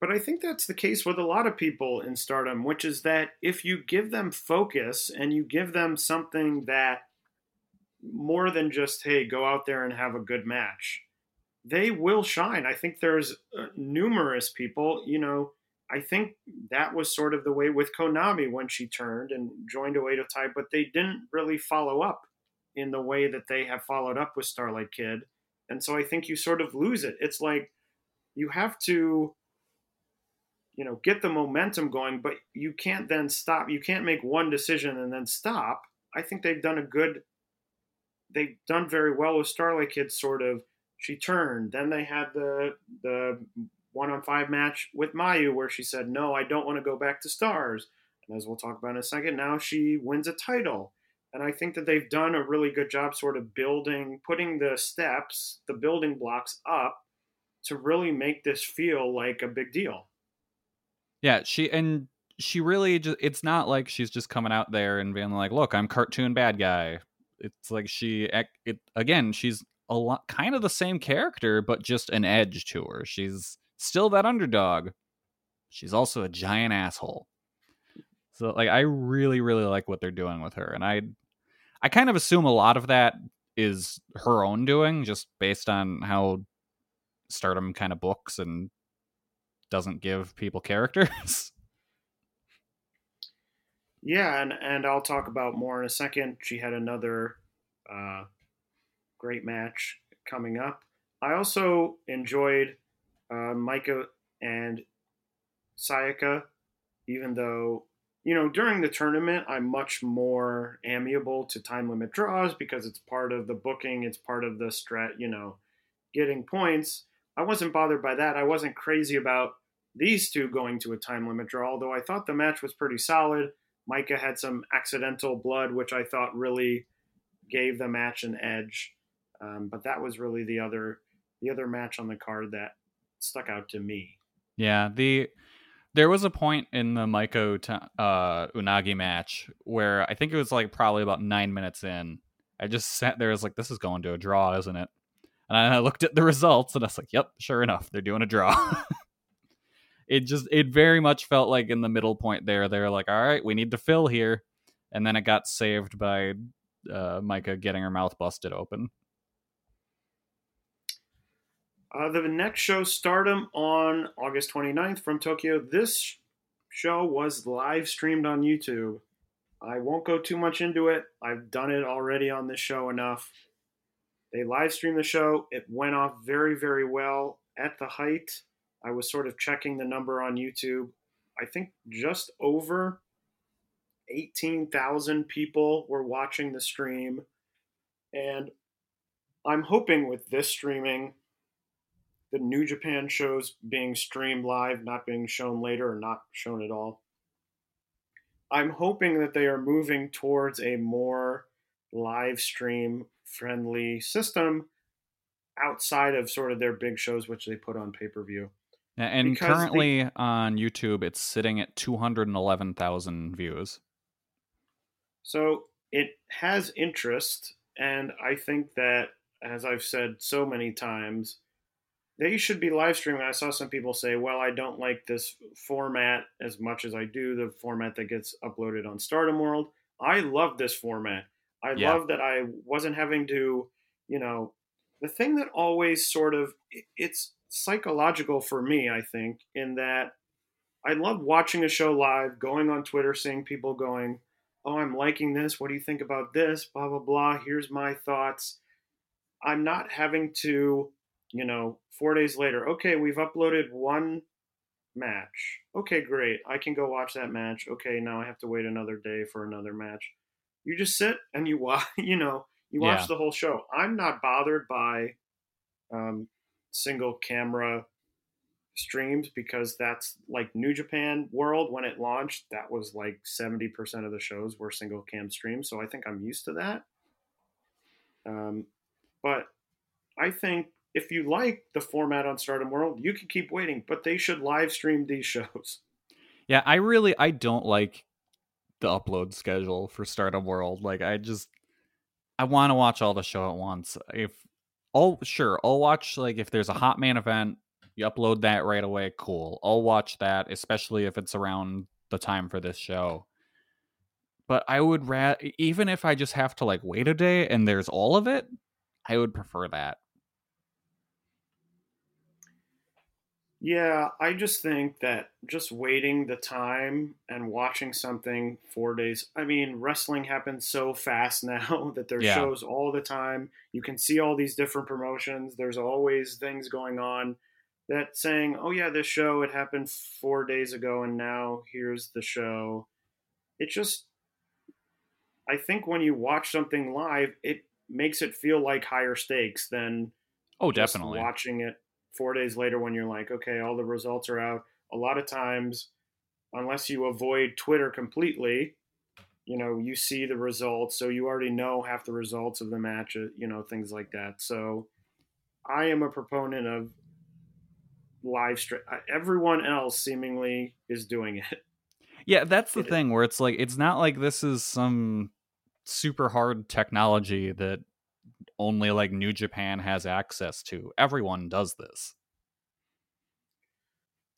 But I think that's the case with a lot of people in Stardom, which is that if you give them focus and you give them something that more than just, hey, go out there and have a good match, they will shine. I think there's numerous people, you know, I think that was sort of the way with Konami when she turned and joined Oedo Tai, but they didn't really follow up in the way that they have followed up with Starlight Kid. And so I think you sort of lose it. It's like you have to, you know, get the momentum going, but you can't then stop. You can't make one decision and then stop. I think they've done very well with Starlight Kid, sort of. She turned. Then they had the 1-on-5 match with Mayu where she said, no, I don't want to go back to stars. And as we'll talk about in a second, now she wins a title. And I think that they've done a really good job sort of building, putting the steps, the building blocks up to really make this feel like a big deal. Yeah, she really just, it's not like she's just coming out there and being like, look, I'm cartoon bad guy. It's like she's a lot, kind of the same character, but just an edge to her. She's still that underdog. She's also a giant asshole. So like, I really, really like what they're doing with her. And I kind of assume a lot of that is her own doing, just based on how Stardom kind of books and doesn't give people characters. Yeah, and I'll talk about more in a second. She had another great match coming up. I also enjoyed Maika and Sayaka, even though, you know, during the tournament, I'm much more amiable to time limit draws because it's part of the booking. It's part of the strat, you know, getting points. I wasn't bothered by that. I wasn't crazy about these two going to a time limit draw, although I thought the match was pretty solid. Maika had some accidental blood, which I thought really gave the match an edge. But that was really the other match on the card that stuck out to me. Yeah, there was a point in the Maika Unagi match where I think it was like probably about 9 minutes in. I just sat there, I was like, this is going to a draw, isn't it? And I looked at the results and I was like, yep, sure enough, they're doing a draw. It very much felt like in the middle point there, they were like, all right, we need to fill here. And then it got saved by Maika getting her mouth busted open. The next show, Stardom, on August 29th from Tokyo. This show was live streamed on YouTube. I won't go too much into it. I've done it already on this show enough. They live streamed the show. It went off very, very well. At the height, I was sort of checking the number on YouTube. I think just over 18,000 people were watching the stream. And I'm hoping with this streaming, the New Japan shows being streamed live, not being shown later or not shown at all, I'm hoping that they are moving towards a more live stream friendly system outside of sort of their big shows, which they put on pay-per-view. And because currently on YouTube, it's sitting at 211,000 views. So it has interest. And I think that, as I've said so many times, they should be live streaming. I saw some people say, well, I don't like this format as much as I do the format that gets uploaded on Stardom World. I love this format. I love that I wasn't having to, you know, the thing that always sort of, it's psychological for me, I think, in that I love watching a show live, going on Twitter, seeing people going, oh, I'm liking this. What do you think about this? Blah, blah, blah. Here's my thoughts. I'm not having to, 4 days later, okay, we've uploaded one match. Okay, great. I can go watch that match. Okay, now I have to wait another day for another match. You just sit and you watch, you watch the whole show. I'm not bothered by single camera streams because that's like New Japan World. When it launched, that was like 70% of the shows were single cam streams. So I think I'm used to that. But I think, if you like the format on Stardom World, you can keep waiting, but they should live stream these shows. Yeah, I don't like the upload schedule for Stardom World. Like, I want to watch all the show at once. I'll watch, like, if there's a hot man event, you upload that right away, cool. I'll watch that, especially if it's around the time for this show. But I would even if I just have to, like, wait a day and there's all of it, I would prefer that. Yeah, I just think that just waiting the time and watching something 4 days. I mean, wrestling happens so fast now that there's shows all the time. You can see all these different promotions. There's always things going on that saying, oh, yeah, this show, it happened 4 days ago, and now here's the show. It just, I think when you watch something live, it makes it feel like higher stakes than definitely watching it 4 days later when you're like, okay, all the results are out. A lot of times, unless you avoid Twitter completely, you see the results. So you already know half the results of the match, things like that. So I am a proponent of live stream. Everyone else seemingly is doing it. Yeah, that's the thing where it's like, it's not like this is some super hard technology that only like New Japan has access to. Everyone does this.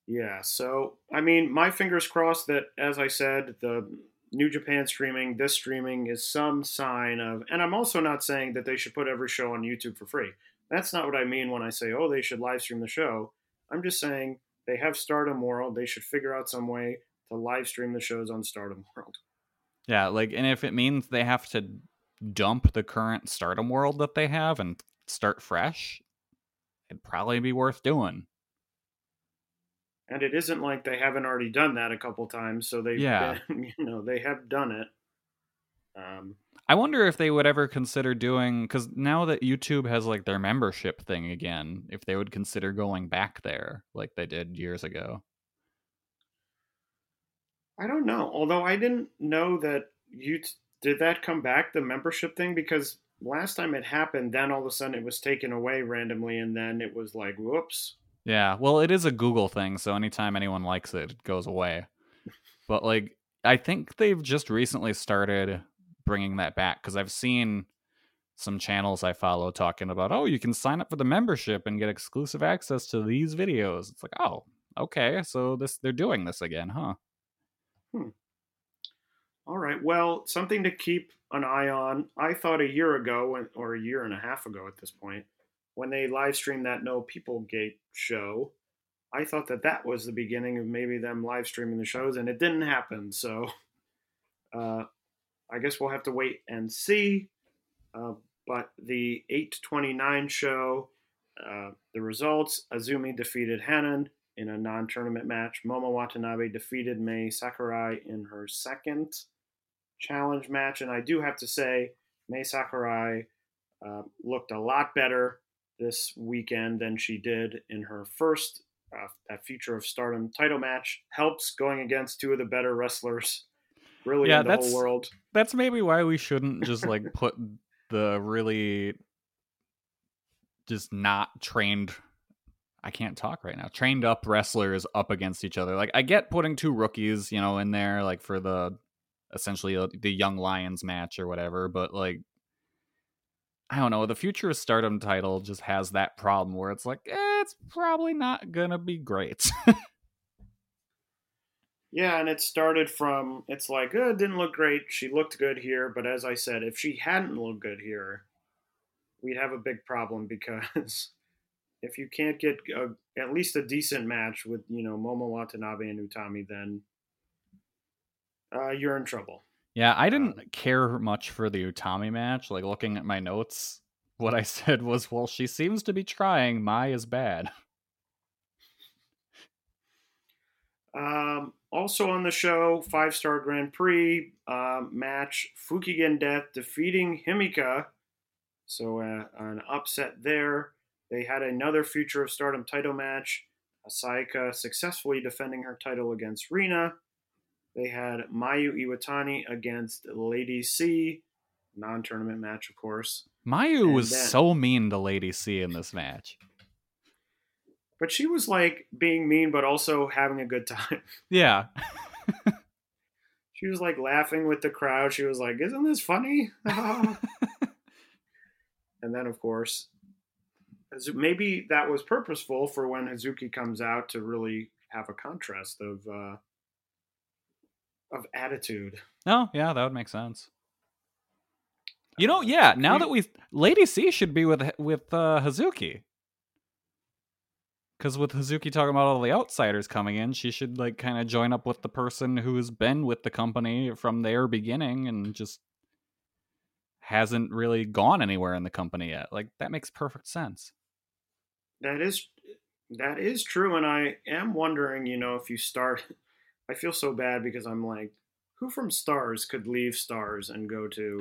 Yeah, so I mean, my fingers crossed that, as I said, the New Japan streaming, this streaming is some sign of, and I'm also not saying that they should put every show on YouTube for free. That's not what I mean when I say, oh, they should live stream the show. I'm just saying they have Stardom World. They should figure out some way to live stream the shows on Stardom World. Yeah, like, and if it means they have to dump the current Stardom World that they have and start fresh, it'd probably be worth doing. And it isn't like they haven't already done that a couple times, so they've been, they have done it. I wonder if they would ever consider doing, because now that YouTube has like their membership thing again, if they would consider going back there like they did years ago. I don't know. Although I didn't know that did that come back, the membership thing? Because last time it happened, then all of a sudden it was taken away randomly, and then it was like, whoops. Yeah, well, it is a Google thing, so anytime anyone likes it, it goes away. But like, I think they've just recently started bringing that back, because I've seen some channels I follow talking about, oh, you can sign up for the membership and get exclusive access to these videos. It's like, oh, okay, so they're doing this again, huh? All right, well, something to keep an eye on. I thought a year ago, or a year and a half ago at this point, when they live streamed that No People Gate show, I thought that that was the beginning of maybe them live streaming the shows, and it didn't happen. So I guess we'll have to wait and see. But the 8/29 show, the results, Azumi defeated Hanan in a non-tournament match. Momo Watanabe defeated Mei Sakurai in her second challenge match. And I do have to say, Mei Sakurai looked a lot better this weekend than she did in her first that Future of Stardom title match. Helps going against two of the better wrestlers really in the whole world. That's maybe why we shouldn't just like put the really just not trained, I can't talk right now, trained up wrestlers up against each other. Like, I get putting two rookies, you know, in there like for the essentially the Young Lions match or whatever, but like, I don't know, the Future of Stardom title just has that problem where it's like, it's probably not going to be great. Yeah, and it started from, it's like, it didn't look great. She looked good here. But as I said, if she hadn't looked good here, we'd have a big problem, because if you can't get at least a decent match with, you know, Momo Watanabe and Utami, then you're in trouble. Yeah, I didn't care much for the Utami match. Like, looking at my notes, what I said was, well, she seems to be trying. Mai is bad. Also on the show, Five-Star Grand Prix match, Fukigen Death defeating Himika. So an upset there. They had another Future of Stardom title match. Sayaka successfully defending her title against Rina. They had Mayu Iwatani against Lady C, non-tournament match, of course. Mayu was so mean to Lady C in this match. But she was, like, being mean, but also having a good time. Yeah. She was, like, laughing with the crowd. She was like, isn't this funny? And then, of course, maybe that was purposeful for when Hazuki comes out to really have a contrast of attitude. Oh, yeah, that would make sense. You know, yeah, now that we've... Lady C should be with Hazuki. Because with Hazuki talking about all the outsiders coming in, she should like kind of join up with the person who's been with the company from their beginning and just hasn't really gone anywhere in the company yet. Like, that makes perfect sense. That is true, and I am wondering, you know, if you start... I feel so bad because I'm like, who from Stars could leave Stars and go to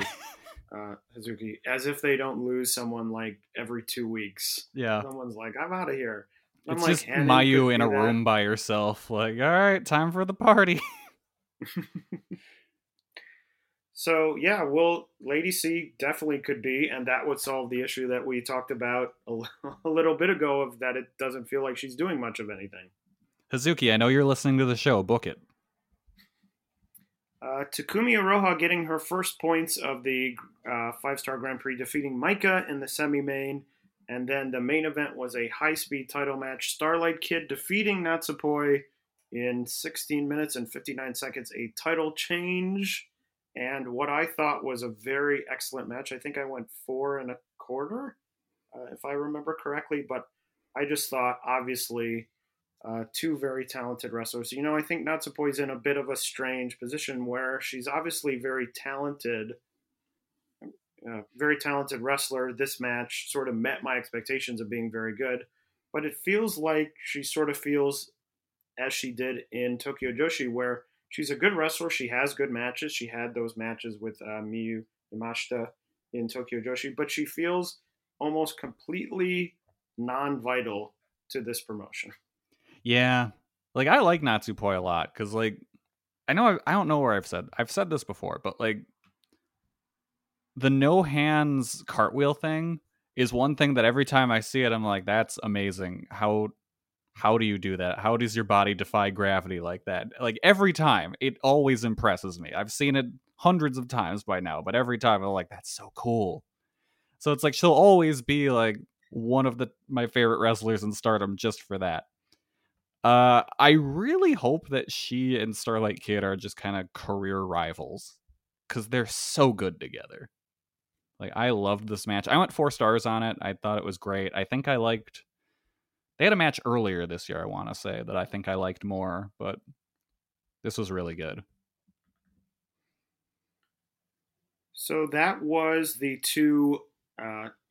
Hazuki? As if they don't lose someone like every 2 weeks. Yeah. Someone's like, I'm out of here. I'm it's like, just Mayu in a room by herself. Like, all right, time for the party. So, yeah, well, Lady C definitely could be, and that would solve the issue that we talked about a little bit ago, of that it doesn't feel like she's doing much of anything. Hazuki, I know you're listening to the show. Book it. Takumi Aroha getting her first points of the Five-Star Grand Prix, defeating Maika in the semi-main. And then the main event was a high-speed title match. Starlight Kid defeating Natsupoi in 16 minutes and 59 seconds. A title change. And what I thought was a very excellent match. I think I went 4.25, if I remember correctly. But I just thought, obviously... two very talented wrestlers. You know, I think Natsupoi's in a bit of a strange position where she's obviously very talented wrestler. This match sort of met my expectations of being very good, but it feels like she sort of feels as she did in Tokyo Joshi, where she's a good wrestler. She has good matches. She had those matches with Miyu Yamashita in Tokyo Joshi, but she feels almost completely non-vital to this promotion. Yeah. Like, I like Natsupoi a lot because, like, I don't know where I've said this before, but, like, the no hands cartwheel thing is one thing that every time I see it, I'm like, that's amazing. How do you do that? How does your body defy gravity like that? Like, every time, it always impresses me. I've seen it hundreds of times by now, but every time I'm like, that's so cool. So it's like, she'll always be like one of my favorite wrestlers in Stardom just for that. I really hope that she and Starlight Kid are just kind of career rivals, because they're so good together. Like, I loved this match. I went 4 stars on it. I thought it was great. I think I liked... They had a match earlier this year, I want to say, that I think I liked more, but this was really good. So that was the 2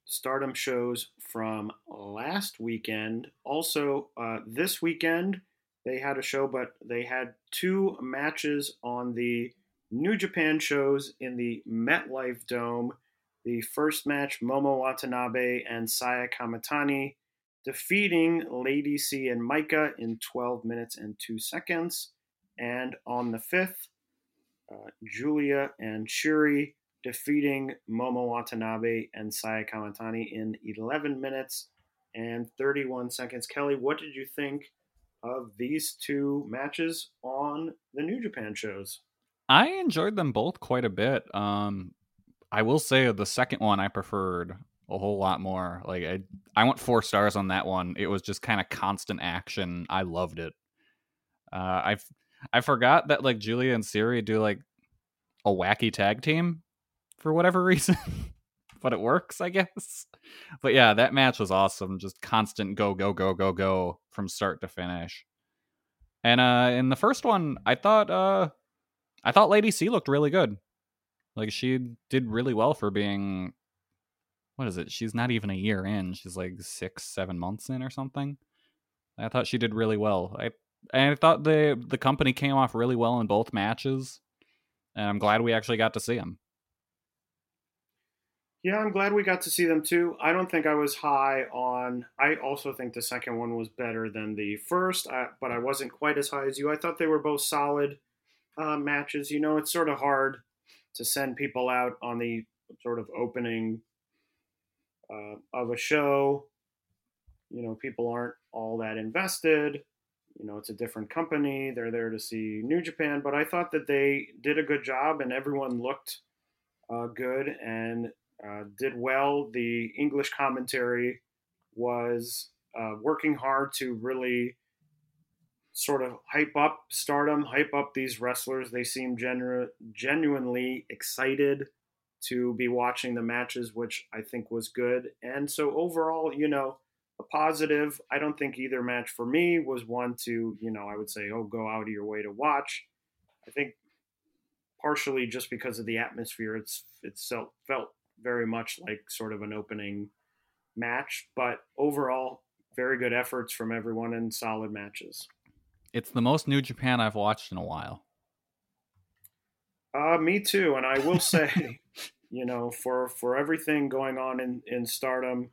Stardom shows from last weekend. Also, this weekend, they had a show, but they had 2 matches on the New Japan shows in the MetLife Dome. The first match, Momo Watanabe and Saya Kamitani defeating Lady C and Maika in 12 minutes and 2 seconds. And on the 5th, Giulia and Syuri defeating Momo Watanabe and Saya Kamitani in 11 minutes and 31 seconds. Kelly, what did you think of these 2 matches on the New Japan shows? I enjoyed them both quite a bit. I will say the second one I preferred a whole lot more. Like, I went 4 stars on that one. It was just kind of constant action. I loved it. I forgot that, like, Giulia and Syuri do, like, a wacky tag team for whatever reason, but it works, I guess. But yeah, that match was awesome. Just constant go, go, go, go, go from start to finish. And in the first one, I thought Lady C looked really good. Like, she did really well for being... What is it? She's not even a year in. She's like 6-7 months in or something. I thought she did really well. I thought the company came off really well in both matches, and I'm glad we actually got to see them. Yeah, I'm glad we got to see them too. I don't think I was high on... I also think the second one was better than the first, but I wasn't quite as high as you. I thought they were both solid matches. You know, it's sort of hard to send people out on the sort of opening of a show. You know, people aren't all that invested. You know, it's a different company. They're there to see New Japan, but I thought that they did a good job and everyone looked good and did well. The English commentary was working hard to really sort of hype up Stardom, hype up these wrestlers. They seem genuinely excited to be watching the matches, which I think was good. And so overall, you know, a positive. I don't think either match for me was one to, you know, I would say, oh, go out of your way to watch. I think partially just because of the atmosphere, it felt very much like sort of an opening match. But overall, very good efforts from everyone and solid matches. It's the most New Japan I've watched in a while. Me too. And I will say, you know, for everything going on in Stardom,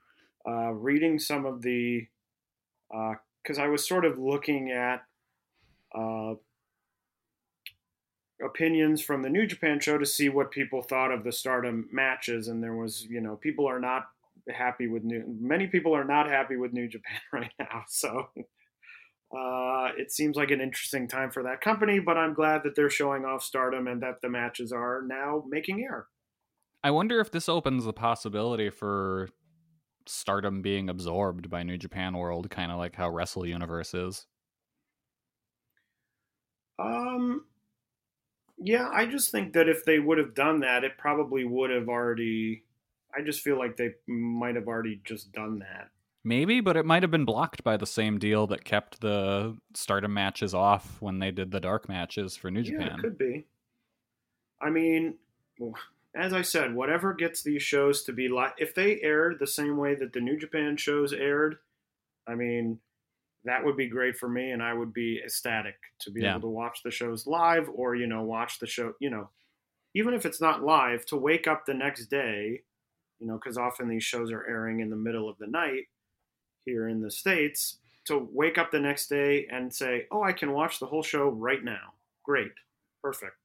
reading some of the, because I was sort of looking at opinions from the New Japan show to see what people thought of the Stardom matches. And there was, you know, people are not happy with many people are not happy with New Japan right now. So it seems like an interesting time for that company, but I'm glad that they're showing off Stardom and that the matches are now making air. I wonder if this opens the possibility for Stardom being absorbed by New Japan World, kind of like how Wrestle Universe is. Yeah, I just think that if they would have done that, it probably would have already... I just feel like they might have already just done that. Maybe, but it might have been blocked by the same deal that kept the Stardom matches off when they did the dark matches for New Japan. Yeah, it could be. I mean, as I said, whatever gets these shows to be live, if they aired the same way that the New Japan shows aired, I mean, that would be great for me, and I would be ecstatic to be able to watch the shows live or, you know, watch the show, you know. even if it's not live, to wake up the next day, you know, because often these shows are airing in the middle of the night here in the States, to wake up the next day and say, oh, I can watch the whole show right now. Great. Perfect.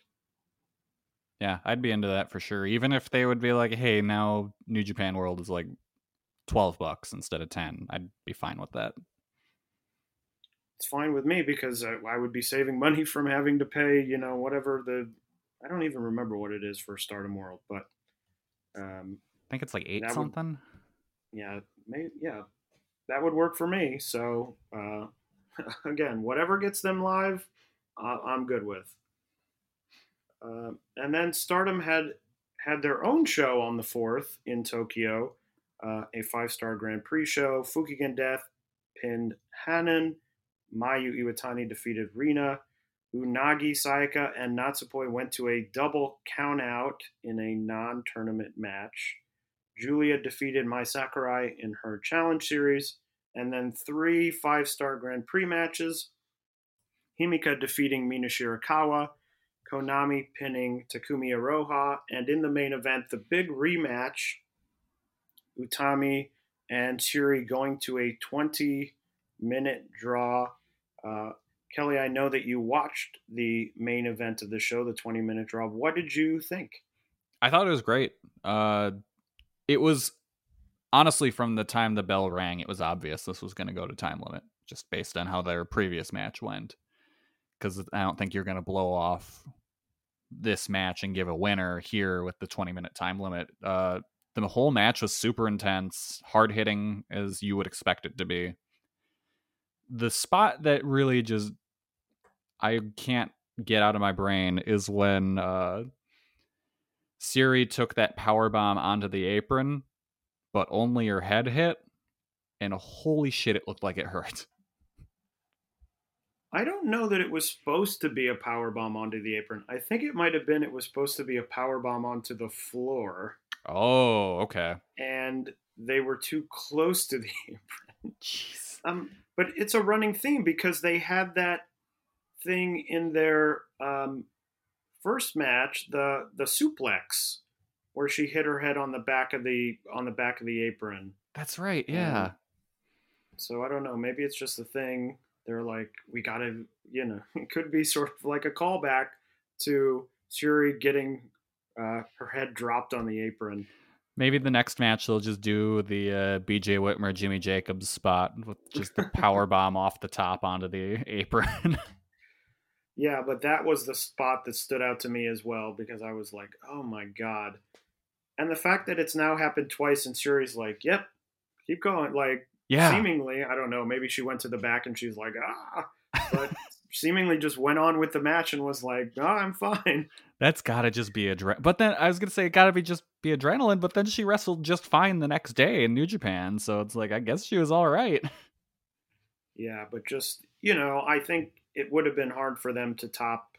Yeah, I'd be into that for sure. Even if they would be like, hey, now New Japan World is like $12 instead of 10, I'd be fine with that. It's fine with me because I would be saving money from having to pay, you know, whatever the, I don't even remember what it is for Stardom World, but I think it's like 8 something. That would work for me. So again, whatever gets them live, I'm good with. And then Stardom had their own show on the 4th in Tokyo, a 5-star Grand Prix show. Fukigen Death pinned Hanan. Mayu Iwatani defeated Rina. Unagi Sayaka and Natsupoi went to a double countout in a non-tournament match. Giulia defeated Mai Sakurai in her Challenge Series. And then 3 5-star Grand Prix matches. Himika defeating Mina Shirakawa. Konami pinning Takumi Aroha. And in the main event, the big rematch, Utami and Syuri going to a 20-minute draw. Kelly, I know that you watched the main event of the show, the 20-minute draw. What did you think? I thought it was great. It was, honestly, from the time the bell rang, it was obvious this was going to go to time limit, just based on how their previous match went. Because I don't think you're going to blow off this match and give a winner here with the 20-minute time limit. The whole match was super intense, hard-hitting, as you would expect it to be. The spot that really just I can't get out of my brain is when Syuri took that powerbomb onto the apron, but only her head hit, and holy shit, it looked like it hurt. I don't know that it was supposed to be a powerbomb onto the apron. I think it might have been it was supposed to be a powerbomb onto the floor. Oh, okay. And they were too close to the apron. Jeez. But it's a running theme because they had that thing in their first match, the suplex, where she hit her head on the back of the apron. That's right, yeah. So I don't know. Maybe it's just a thing. They're like, we gotta, you know, it could be sort of like a callback to Syuri getting her head dropped on the apron. Maybe the next match they'll just do the B.J. Whitmer, Jimmy Jacobs spot with just the power bomb off the top onto the apron. Yeah, but that was the spot that stood out to me as well because I was like, oh my God. And the fact that it's now happened twice and Syuri's like, yep, keep going. Like, yeah. Seemingly, I don't know, maybe she went to the back and she's like, ah. But seemingly just went on with the match and was like, oh, I'm fine. That's got to just be adrenaline. But then I was going to say it got to be just be adrenaline, but then she wrestled just fine the next day in New Japan. So it's like, I guess she was all right. Yeah, but just, you know, I think it would have been hard for them to top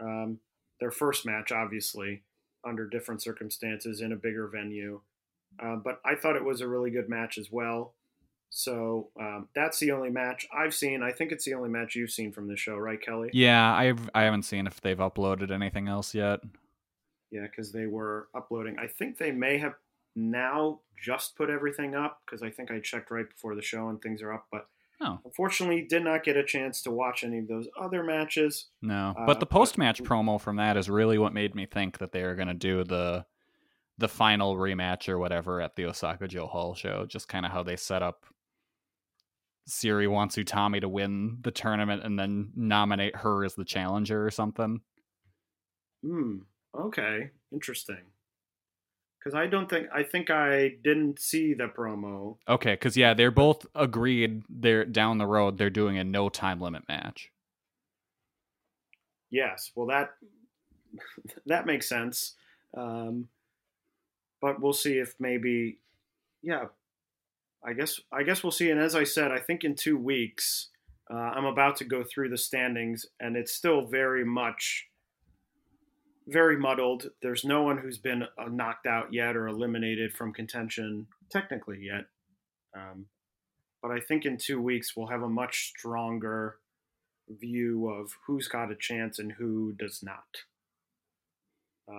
their first match, obviously, under different circumstances in a bigger venue. But I thought it was a really good match as well. So that's the only match I've seen. I think it's the only match you've seen from the show, right, Kelly? Yeah, I haven't seen if they've uploaded anything else yet. Yeah, because they were uploading. I think they may have now just put everything up because I think I checked right before the show and things are up. But unfortunately, did not get a chance to watch any of those other matches. No, but the post-match promo from that is really what made me think that they are going to do the final rematch or whatever at the Osaka-Jo Hall show. Just kind of how they set up. Syuri wants Utami to win the tournament and then nominate her as the challenger or something. Okay. Interesting. Because I think I didn't see the promo. Okay, because yeah, they're both agreed they're down the road. They're doing a no time limit match. Yes. Well, that makes sense. But we'll see if maybe, yeah, I guess we'll see. And as I said, I think in 2 weeks, I'm about to go through the standings, and it's still very much, very muddled. There's no one who's been knocked out yet or eliminated from contention technically yet. But I think in 2 weeks, we'll have a much stronger view of who's got a chance and who does not.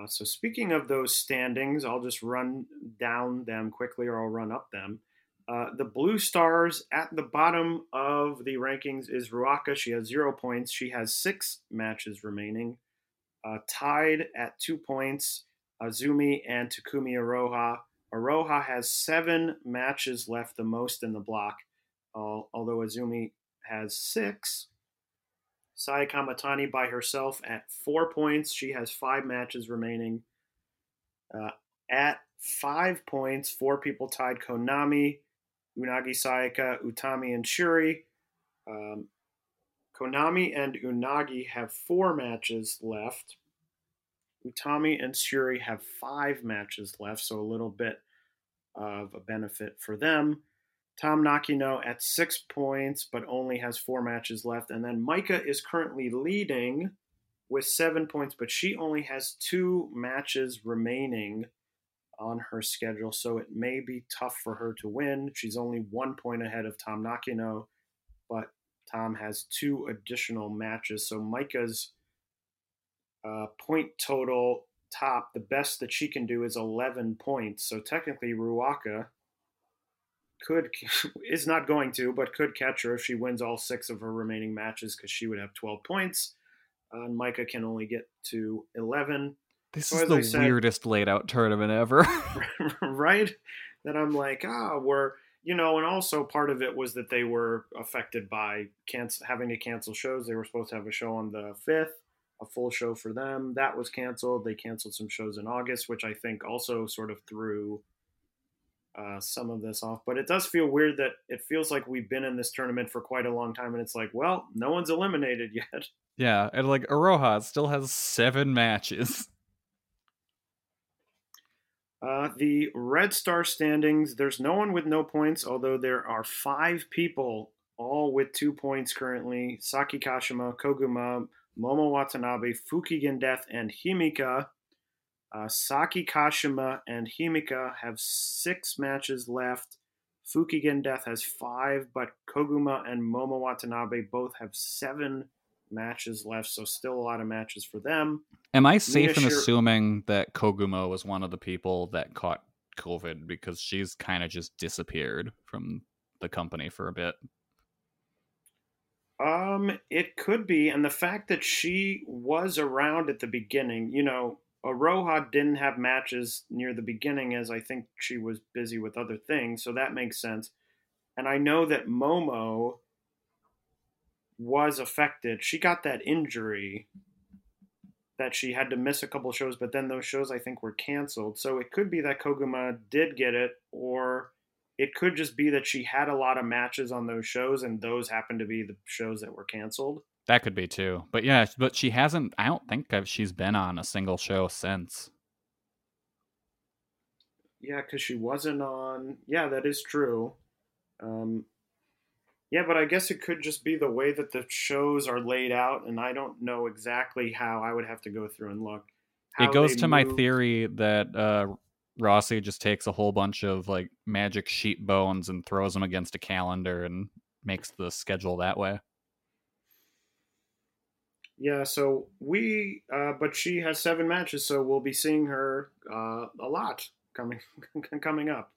So speaking of those standings, I'll just run down them quickly, or I'll run up them. The Blue Stars at the bottom of the rankings is Ruaka. She has 0 points. She has 6 matches remaining. Tied at 2 points, Azumi and Takumi Aroha. Aroha has 7 matches left, the most in the block, although Azumi has 6. Sayaka Matani by herself at 4 points. She has 5 matches remaining. At 5 points, 4 people tied: Konami, Unagi Sayaka, Utami, and Syuri. Konami and Unagi have 4 matches left. Utami and Syuri have 5 matches left, so a little bit of a benefit for them. Tom Nakino at 6 points, but only has 4 matches left. And then Maika is currently leading with 7 points, but she only has 2 matches remaining on her schedule, so it may be tough for her to win. She's only 1 point ahead of Tom Nakino, but Tom has 2 additional matches. So Maika's point total top, the best that she can do is 11 points. So technically Ruaka is not going to, but could catch her if she wins all 6 of her remaining matches, because she would have 12 points. And Maika can only get to 11. This is the weirdest laid out tournament ever. Right? That I'm like, and also part of it was that they were affected by having to cancel shows. They were supposed to have a show on the 5th, a full show for them. That was canceled. They canceled some shows in August, which I think also sort of threw some of this off. But it does feel weird that it feels like we've been in this tournament for quite a long time, and it's like, well, no one's eliminated yet. Yeah, and like Aroha still has 7 matches. The Red Star standings, there's no one with no points, although there are 5 people, all with 2 points currently. Saki Kashima, Koguma, Momo Watanabe, Fukigen Death, and Himika. Saki Kashima and Himika have 6 matches left. Fukigen Death has 5, but Koguma and Momo Watanabe both have 7 matches left, so still a lot of matches for them. Am I safe in assuming that Koguma was one of the people that caught COVID, because she's kind of just disappeared from the company for a bit? It could be, and the fact that she was around at the beginning, Aroha didn't have matches near the beginning, as I think she was busy with other things, so that makes sense. And I know that Momo was affected. She got that injury that she had to miss a couple shows, but then those shows I think were canceled. So it could be that Koguma did get it, or it could just be that she had a lot of matches on those shows and those happened to be the shows that were canceled. That could be too. But yeah, but she hasn't, I don't think she's been on a single show since. Yeah, because she wasn't on. Yeah, that is true. Yeah, but I guess it could just be the way that the shows are laid out, and I don't know exactly how. I would have to go through and look. It goes to my theory that Rossi just takes a whole bunch of like magic sheep bones and throws them against a calendar and makes the schedule that way. Yeah, so but she has 7 matches, so we'll be seeing her a lot coming up.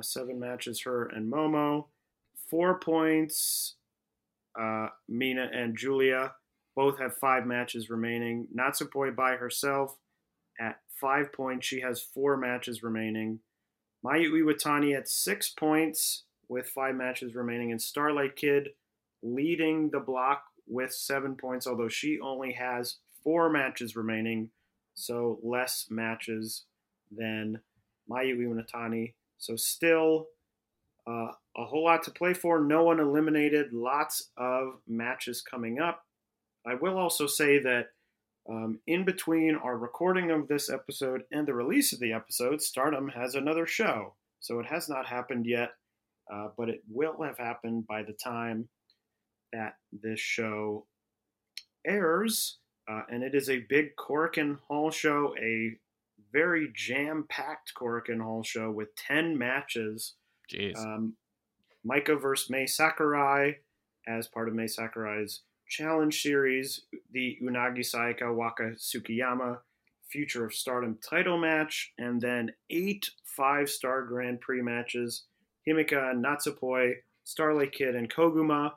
7 matches, her and Momo. 4 points, Mina and Giulia both have 5 matches remaining. Natsupoi by herself at 5 points. She has 4 matches remaining. Mayu Iwatani at 6 points with 5 matches remaining. And Starlight Kid leading the block with 7 points, although she only has 4 matches remaining, so less matches than Mayu Iwatani. So still a whole lot to play for. No one eliminated. Lots of matches coming up. I will also say that in between our recording of this episode and the release of the episode, Stardom has another show. So it has not happened yet, but it will have happened by the time that this show airs. And it is a big Korakuen Hall show, a very jam-packed Korakuen Hall show with 10 matches. Jeez. Maika versus Mai Sakurai as part of Mai Sakurai's Challenge Series, the Unagi Sayaka Waka Sukiyama Future of Stardom title match, and then 8 5-star Grand Prix matches: Himika and Natsupoi, Starlight Kid and Koguma,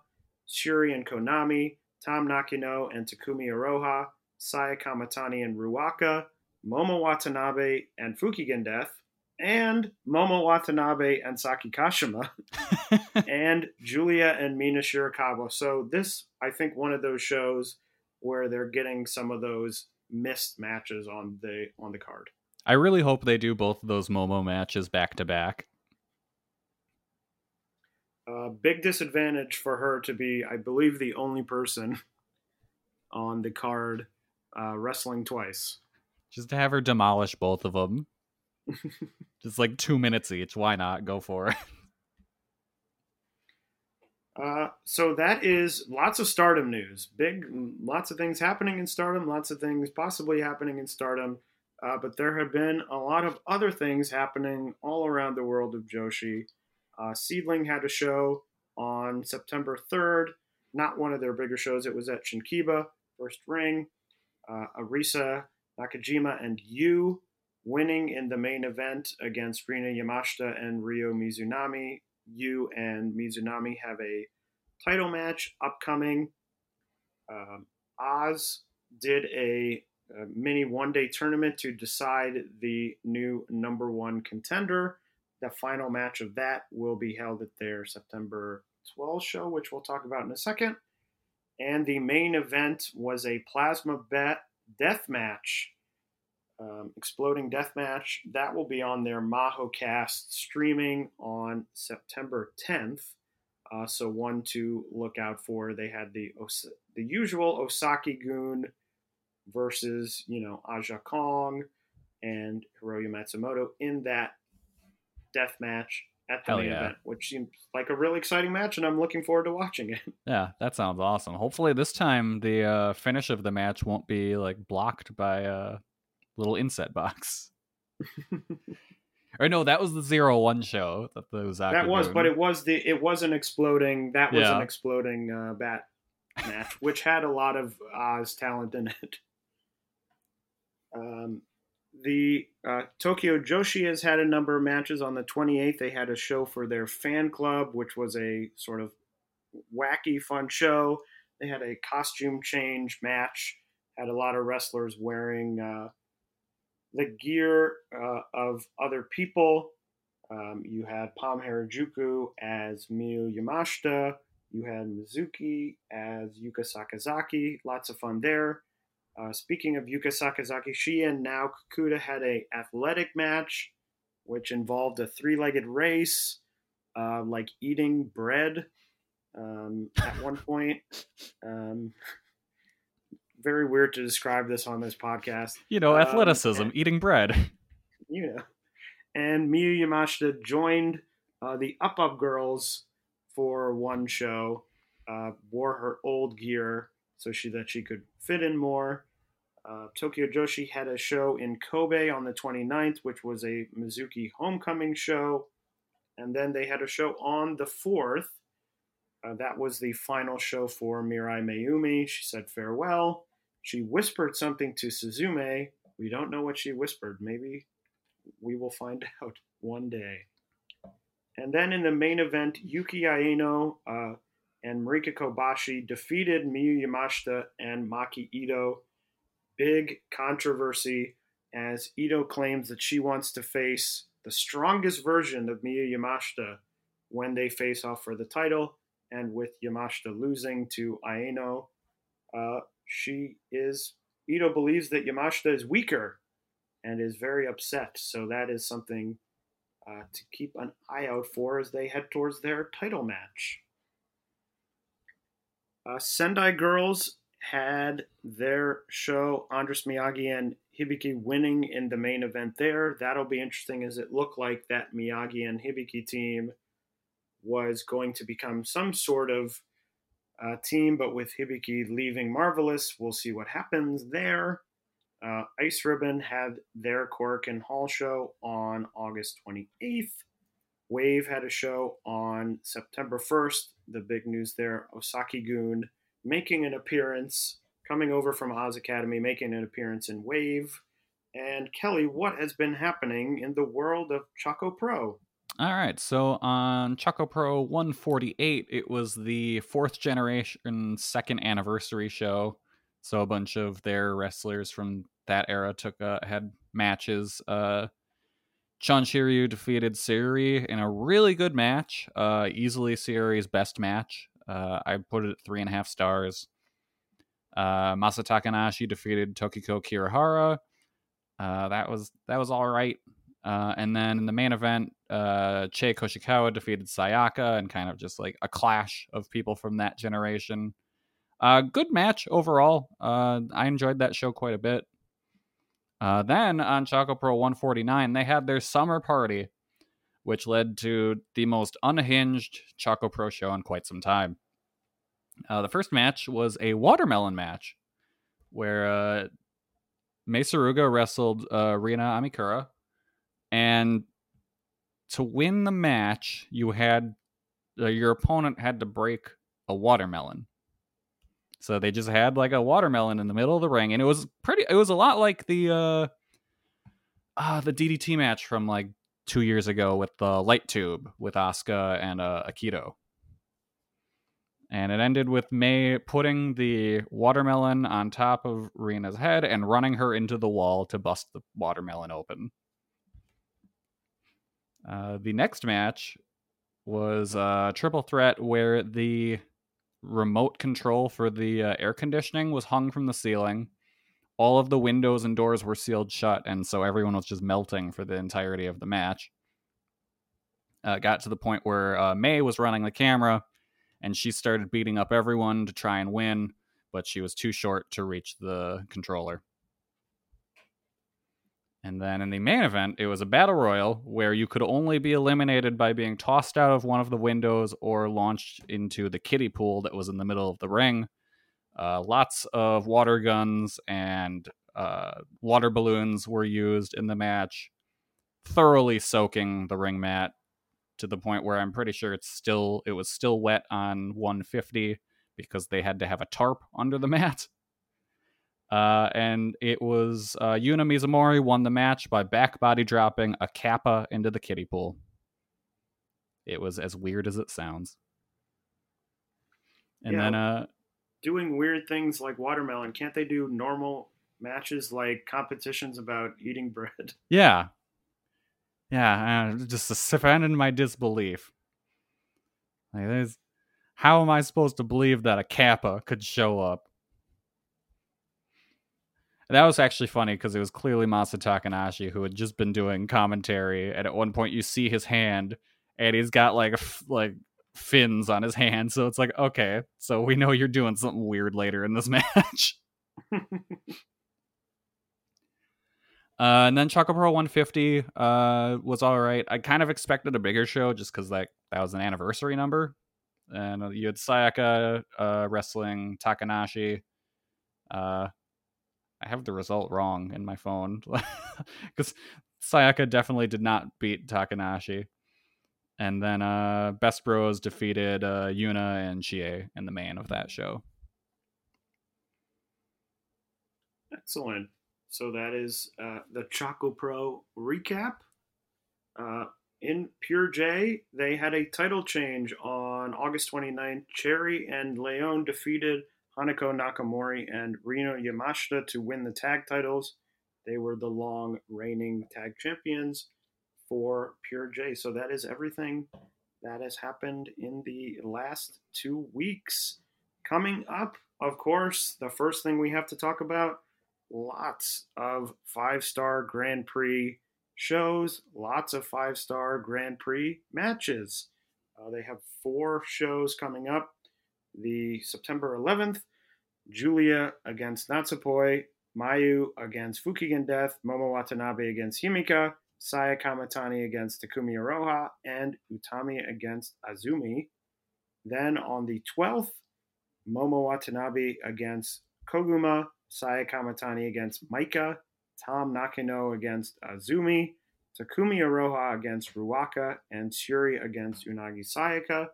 Syuri and Konami, Tam Nakano and Takumi Iroha, Saya Kamatani and Ruaka, Momo Watanabe and Fukigen Death, and Momo Watanabe and Saki Kashima, and Giulia and Mina Shirakawa. So this, I think, one of those shows where they're getting some of those missed matches on the card. I really hope they do both of those Momo matches back to back. Big disadvantage for her to be, I believe, the only person on the card wrestling twice. Just to have her demolish both of them. Just like 2 minutes each. Why not? Go for it. So that is lots of Stardom news. Lots of things happening in Stardom. Lots of things possibly happening in Stardom. But there have been a lot of other things happening all around the world of Joshi. Seedling had a show on September 3rd. Not one of their bigger shows. It was at Shinkiba, First Ring. Arisa, Nakajima, and Yu winning in the main event against Rina Yamashita and Ryo Mizunami. Yu and Mizunami have a title match upcoming. Oz did a mini one-day tournament to decide the new number one contender. The final match of that will be held at their September 12th show, which we'll talk about in a second. And the main event was a plasma death match, exploding death match. That will be on their MahoCast streaming on September 10th. So one to look out for. They had the usual Osaki-gun versus, Aja Kong and Hiroya Matsumoto in that death match at the main event, which seems like a really exciting match, and I'm looking forward to watching it. Yeah, that sounds awesome. Hopefully this time the finish of the match won't be like blocked by a little inset box. Or no, that was the 0-1 show. An exploding bat match, which had a lot of Oz talent in it. The Tokyo Joshi has had a number of matches. On the 28th, they had a show for their fan club, which was a sort of wacky, fun show. They had a costume change match, had a lot of wrestlers wearing the gear of other people. You had Palm Harajuku as Miyu Yamashita. You had Mizuki as Yuka Sakazaki. Lots of fun there. Speaking of Yuka Sakazaki, she and Nao Kakuta had an athletic match, which involved a three-legged race, like eating bread at one point. Very weird to describe this on this podcast. Athleticism, eating bread. And Miyu Yamashita joined the Up Up Girls for one show, wore her old gear so that she could fit in more. Tokyo Joshi had a show in Kobe on the 29th, which was a Mizuki homecoming show. And then they had a show on the 4th. That was the final show for Mirai Maiumi. She said farewell. She whispered something to Suzume. We don't know what she whispered. Maybe we will find out one day. And then in the main event, Yuki Aino and Marika Kobashi defeated Miyu Yamashita and Maki Ito. Big controversy as Ito claims that she wants to face the strongest version of Miyu Yamashita when they face off for the title. And with Yamashita losing to Aino, Ito believes that Yamashita is weaker and is very upset. So that is something to keep an eye out for as they head towards their title match. Sendai Girls had their show, Andress Miyagi and Hibiki winning in the main event there. That'll be interesting, as it looked like that Miyagi and Hibiki team was going to become some sort of team, but with Hibiki leaving Marvelous, we'll see what happens there. Ice Ribbon had their Korakuen Hall show on August 28th. Wave had a show on September 1st. The big news there, Osaki-gun making an appearance, coming over from Oz Academy, making an appearance in Wave. And Kelly, what has been happening in the world of Choco Pro? All right, so on Choco Pro 148, it was the fourth generation second anniversary show. So a bunch of their wrestlers from that era had matches. Chon Shiryu defeated Syuri in a really good match. Easily Syuri's best match. I put it at 3.5 stars. Masa Takanashi defeated Tokiko Kirihara. That was all right. And then in the main event, Che Koshikawa defeated Sayaka and kind of just like a clash of people from that generation. Good match overall. I enjoyed that show quite a bit. Then on Choco Pro 149, they had their summer party, which led to the most unhinged Choco Pro show in quite some time. The first match was a watermelon match where Mei Suruga wrestled Rina Amikura. And to win the match, you had your opponent had to break a watermelon. So they just had like a watermelon in the middle of the ring, and it was a lot like the DDT match from like 2 years ago with the light tube with Asuka and Akito. And it ended with Mei putting the watermelon on top of Rina's head and running her into the wall to bust the watermelon open. The next match was a triple threat where the remote control for the air conditioning was hung from the ceiling. All of the windows and doors were sealed shut, and so everyone was just melting for the entirety of the match. Got to the point where Mei was running the camera, and she started beating up everyone to try and win, but she was too short to reach the controller. And then in the main event, it was a battle royal where you could only be eliminated by being tossed out of one of the windows or launched into the kiddie pool that was in the middle of the ring. Lots of water guns and water balloons were used in the match, thoroughly soaking the ring mat to the point where I'm pretty sure it was still wet on 150 because they had to have a tarp under the mat. And it was Yuna Mizumori won the match by back body dropping a kappa into the kiddie pool. It was as weird as it sounds. And then doing weird things like watermelon, can't they do normal matches like competitions about eating bread? Yeah, just suspending my disbelief. Like, how am I supposed to believe that a kappa could show up? That was actually funny because it was clearly Masa Takanashi who had just been doing commentary, and at one point you see his hand, and he's got like fins on his hand, so it's like, okay, so we know you're doing something weird later in this match. And then Choco Pro 150 was all right. I kind of expected a bigger show just because that was an anniversary number, and you had Sayaka wrestling Takanashi. I have the result wrong in my phone because Sayaka definitely did not beat Takanashi. And then Best Bros defeated Yuna and Chie in the main of that show. Excellent. So that is the Choco Pro recap. In Pure J, they had a title change on August 29th. Cherry and Leon defeated Hanako Nakamori and Rino Yamashita to win the tag titles. They were the long reigning tag champions for Pure J. So that is everything that has happened in the last 2 weeks. Coming up, of course, the first thing we have to talk about, lots of Five-Star Grand Prix shows, lots of Five-Star Grand Prix matches. They have 4 shows coming up. The September 11th, Giulia against Natsupoi, Mayu against Fukigen Death, Momo Watanabe against Himika, Saya Kamatani against Takumi Aroha, and Utami against Azumi. Then on the 12th, Momo Watanabe against Koguma, Saya Kamatani against Maika, Tom Nakano against Azumi, Takumi Aroha against Ruaka, and Syuri against Unagi Sayaka.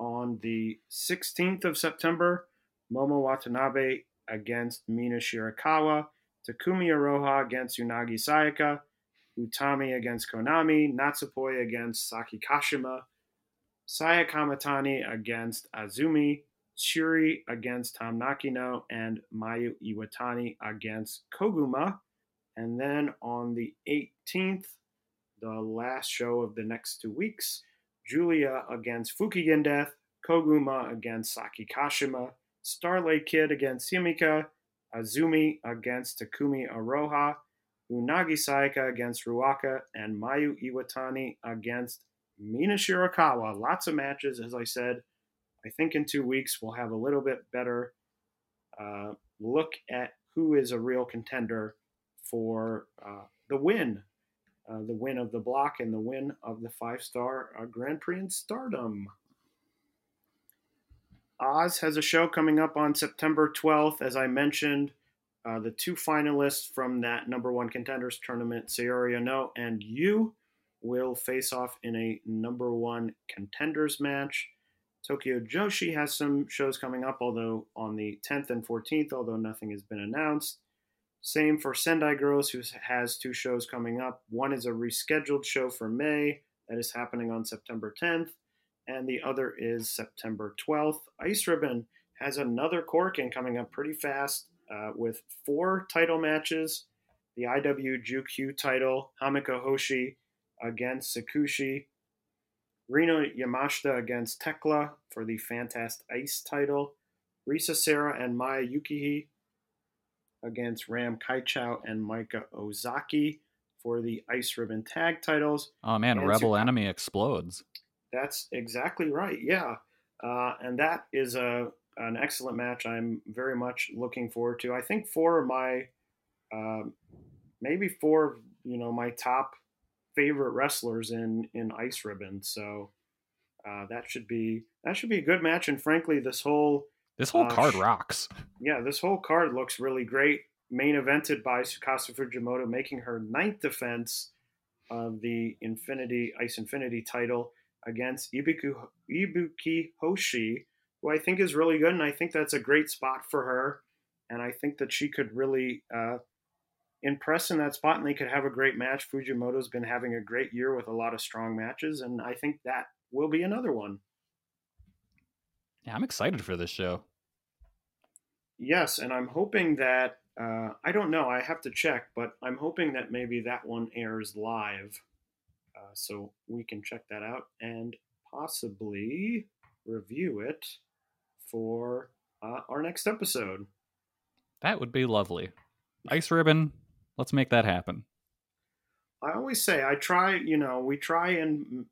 On the 16th of September, Momo Watanabe against Mina Shirakawa, Takumi Aroha against Unagi Sayaka, Utami against Konami, Natsupoi against Saki Kashima, Saya Kamitani against Azumi, Syuri against Tam Nakano, and Mayu Iwatani against Koguma. And then on the 18th, the last show of the next 2 weeks, Giulia against Fukigen Death, Koguma against Saki Kashima, Starlight Kid against Himika, Azumi against Takumi Aroha, Unagi Sayaka against Ruaka, and Mayu Iwatani against Mina Shirakawa. Lots of matches, as I said. I think in 2 weeks we'll have a little bit better look at who is a real contender for the win of the block and the win of the Five-Star Grand Prix in Stardom. Oz has a show coming up on September 12th. As I mentioned, the two finalists from that number one contenders tournament, Sayori Ono and Yu, will face off in a number one contenders match. Tokyo Joshi has some shows coming up, although on the 10th and 14th, although nothing has been announced. Same for Sendai Girls, who has two shows coming up. One is a rescheduled show for May that is happening on September 10th, and the other is September 12th. Ice Ribbon has another Korakuen coming up pretty fast with four title matches. The IWGQ title, Hamiko Hoshi against Sakushi, Rino Yamashita against Tekla for the Fantast Ice title, Risa Serra and Maya Yukihi against Ram Kaichou and Maika Ozaki for the Ice Ribbon tag titles. Oh man, and Rebel Enemy explodes. That's exactly right, yeah. And that is an excellent match I'm very much looking forward to. I think my top favorite wrestlers in Ice Ribbon. So that should be a good match. And frankly, this whole card rocks. Yeah, this whole card looks really great. Main evented by Tsukasa Fujimoto, making her ninth defense of the Ice Infinity title against Ibuki Hoshi, who I think is really good. And I think that's a great spot for her. And I think that she could really impress in that spot, and they could have a great match. Fujimoto's been having a great year with a lot of strong matches, and I think that will be another one. Yeah, I'm excited for this show. Yes, and I'm hoping that, I don't know, I have to check, but I'm hoping that maybe that one airs live, so we can check that out and possibly review it for our next episode. That would be lovely. Ice Ribbon, let's make that happen. I always say we try and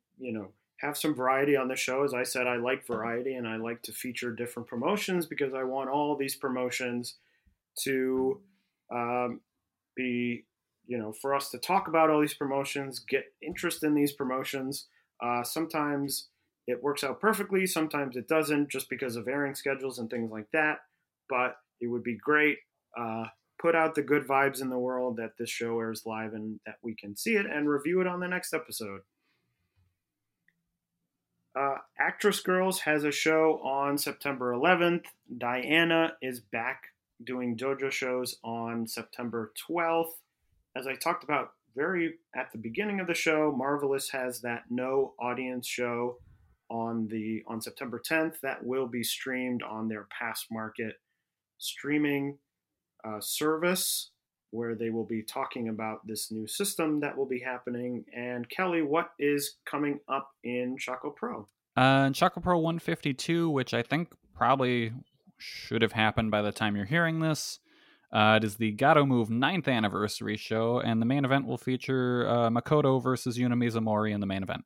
have some variety on the show. As I said, I like variety and I like to feature different promotions because I want all these promotions to be, for us to talk about all these promotions, get interest in these promotions. Sometimes it works out perfectly. Sometimes it doesn't, just because of airing schedules and things like that. But it would be great. Put out the good vibes in the world that this show airs live and that we can see it and review it on the next episode. Actress Girls has a show on September 11th. Diana is back doing dojo shows on September 12th. As I talked about very at the beginning of the show, Marvelous has that no audience show on September 10th. That will be streamed on their Pass Market streaming service, where they will be talking about this new system that will be happening. And Kelly, what is coming up in Choco Pro? In Choco Pro 152, which I think probably should have happened by the time you're hearing this, it is the Gato Move 9th anniversary show, and the main event will feature Makoto versus Yuna Mizumori in the main event.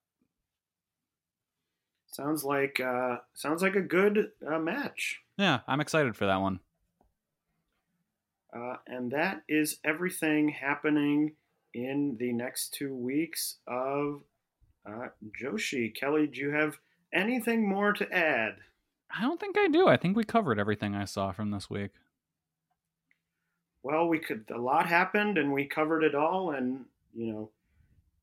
Sounds like a good match. Yeah, I'm excited for that one. And that is everything happening in the next 2 weeks of Joshi. Kelly, do you have anything more to add? I don't think I do. I think we covered everything I saw from this week. Well, a lot happened, and we covered it all. And,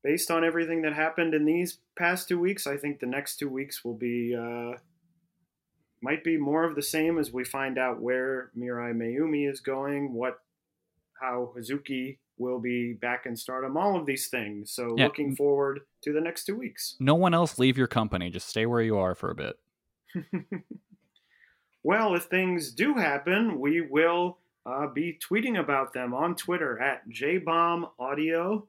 based on everything that happened in these past 2 weeks, I think the next 2 weeks will be... might be more of the same as we find out where Mirai Maiumi is going, how Hazuki will be back in Stardom, all of these things. So looking forward to the next 2 weeks. No one else leave your company. Just stay where you are for a bit. Well, if things do happen, we will be tweeting about them on Twitter at JBomb Audio,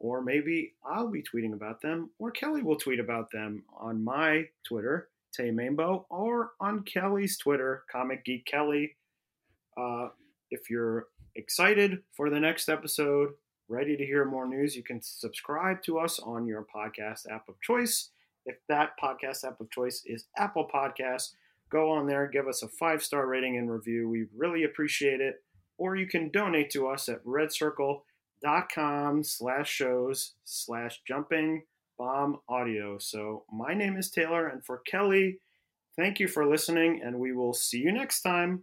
or maybe I'll be tweeting about them, or Kelly will tweet about them on my Twitter, Tay Mambo, or on Kelly's Twitter, Comic Geek Kelly. If you're excited for the next episode, ready to hear more news, you can subscribe to us on your podcast app of choice. If that podcast app of choice is Apple Podcasts, go on there, give us a 5-star rating and review. We really appreciate it. Or you can donate to us at redcircle.com/shows/jumpingbomb audio. So my name is Taylor, and for Kelly, thank you for listening, and we will see you next time.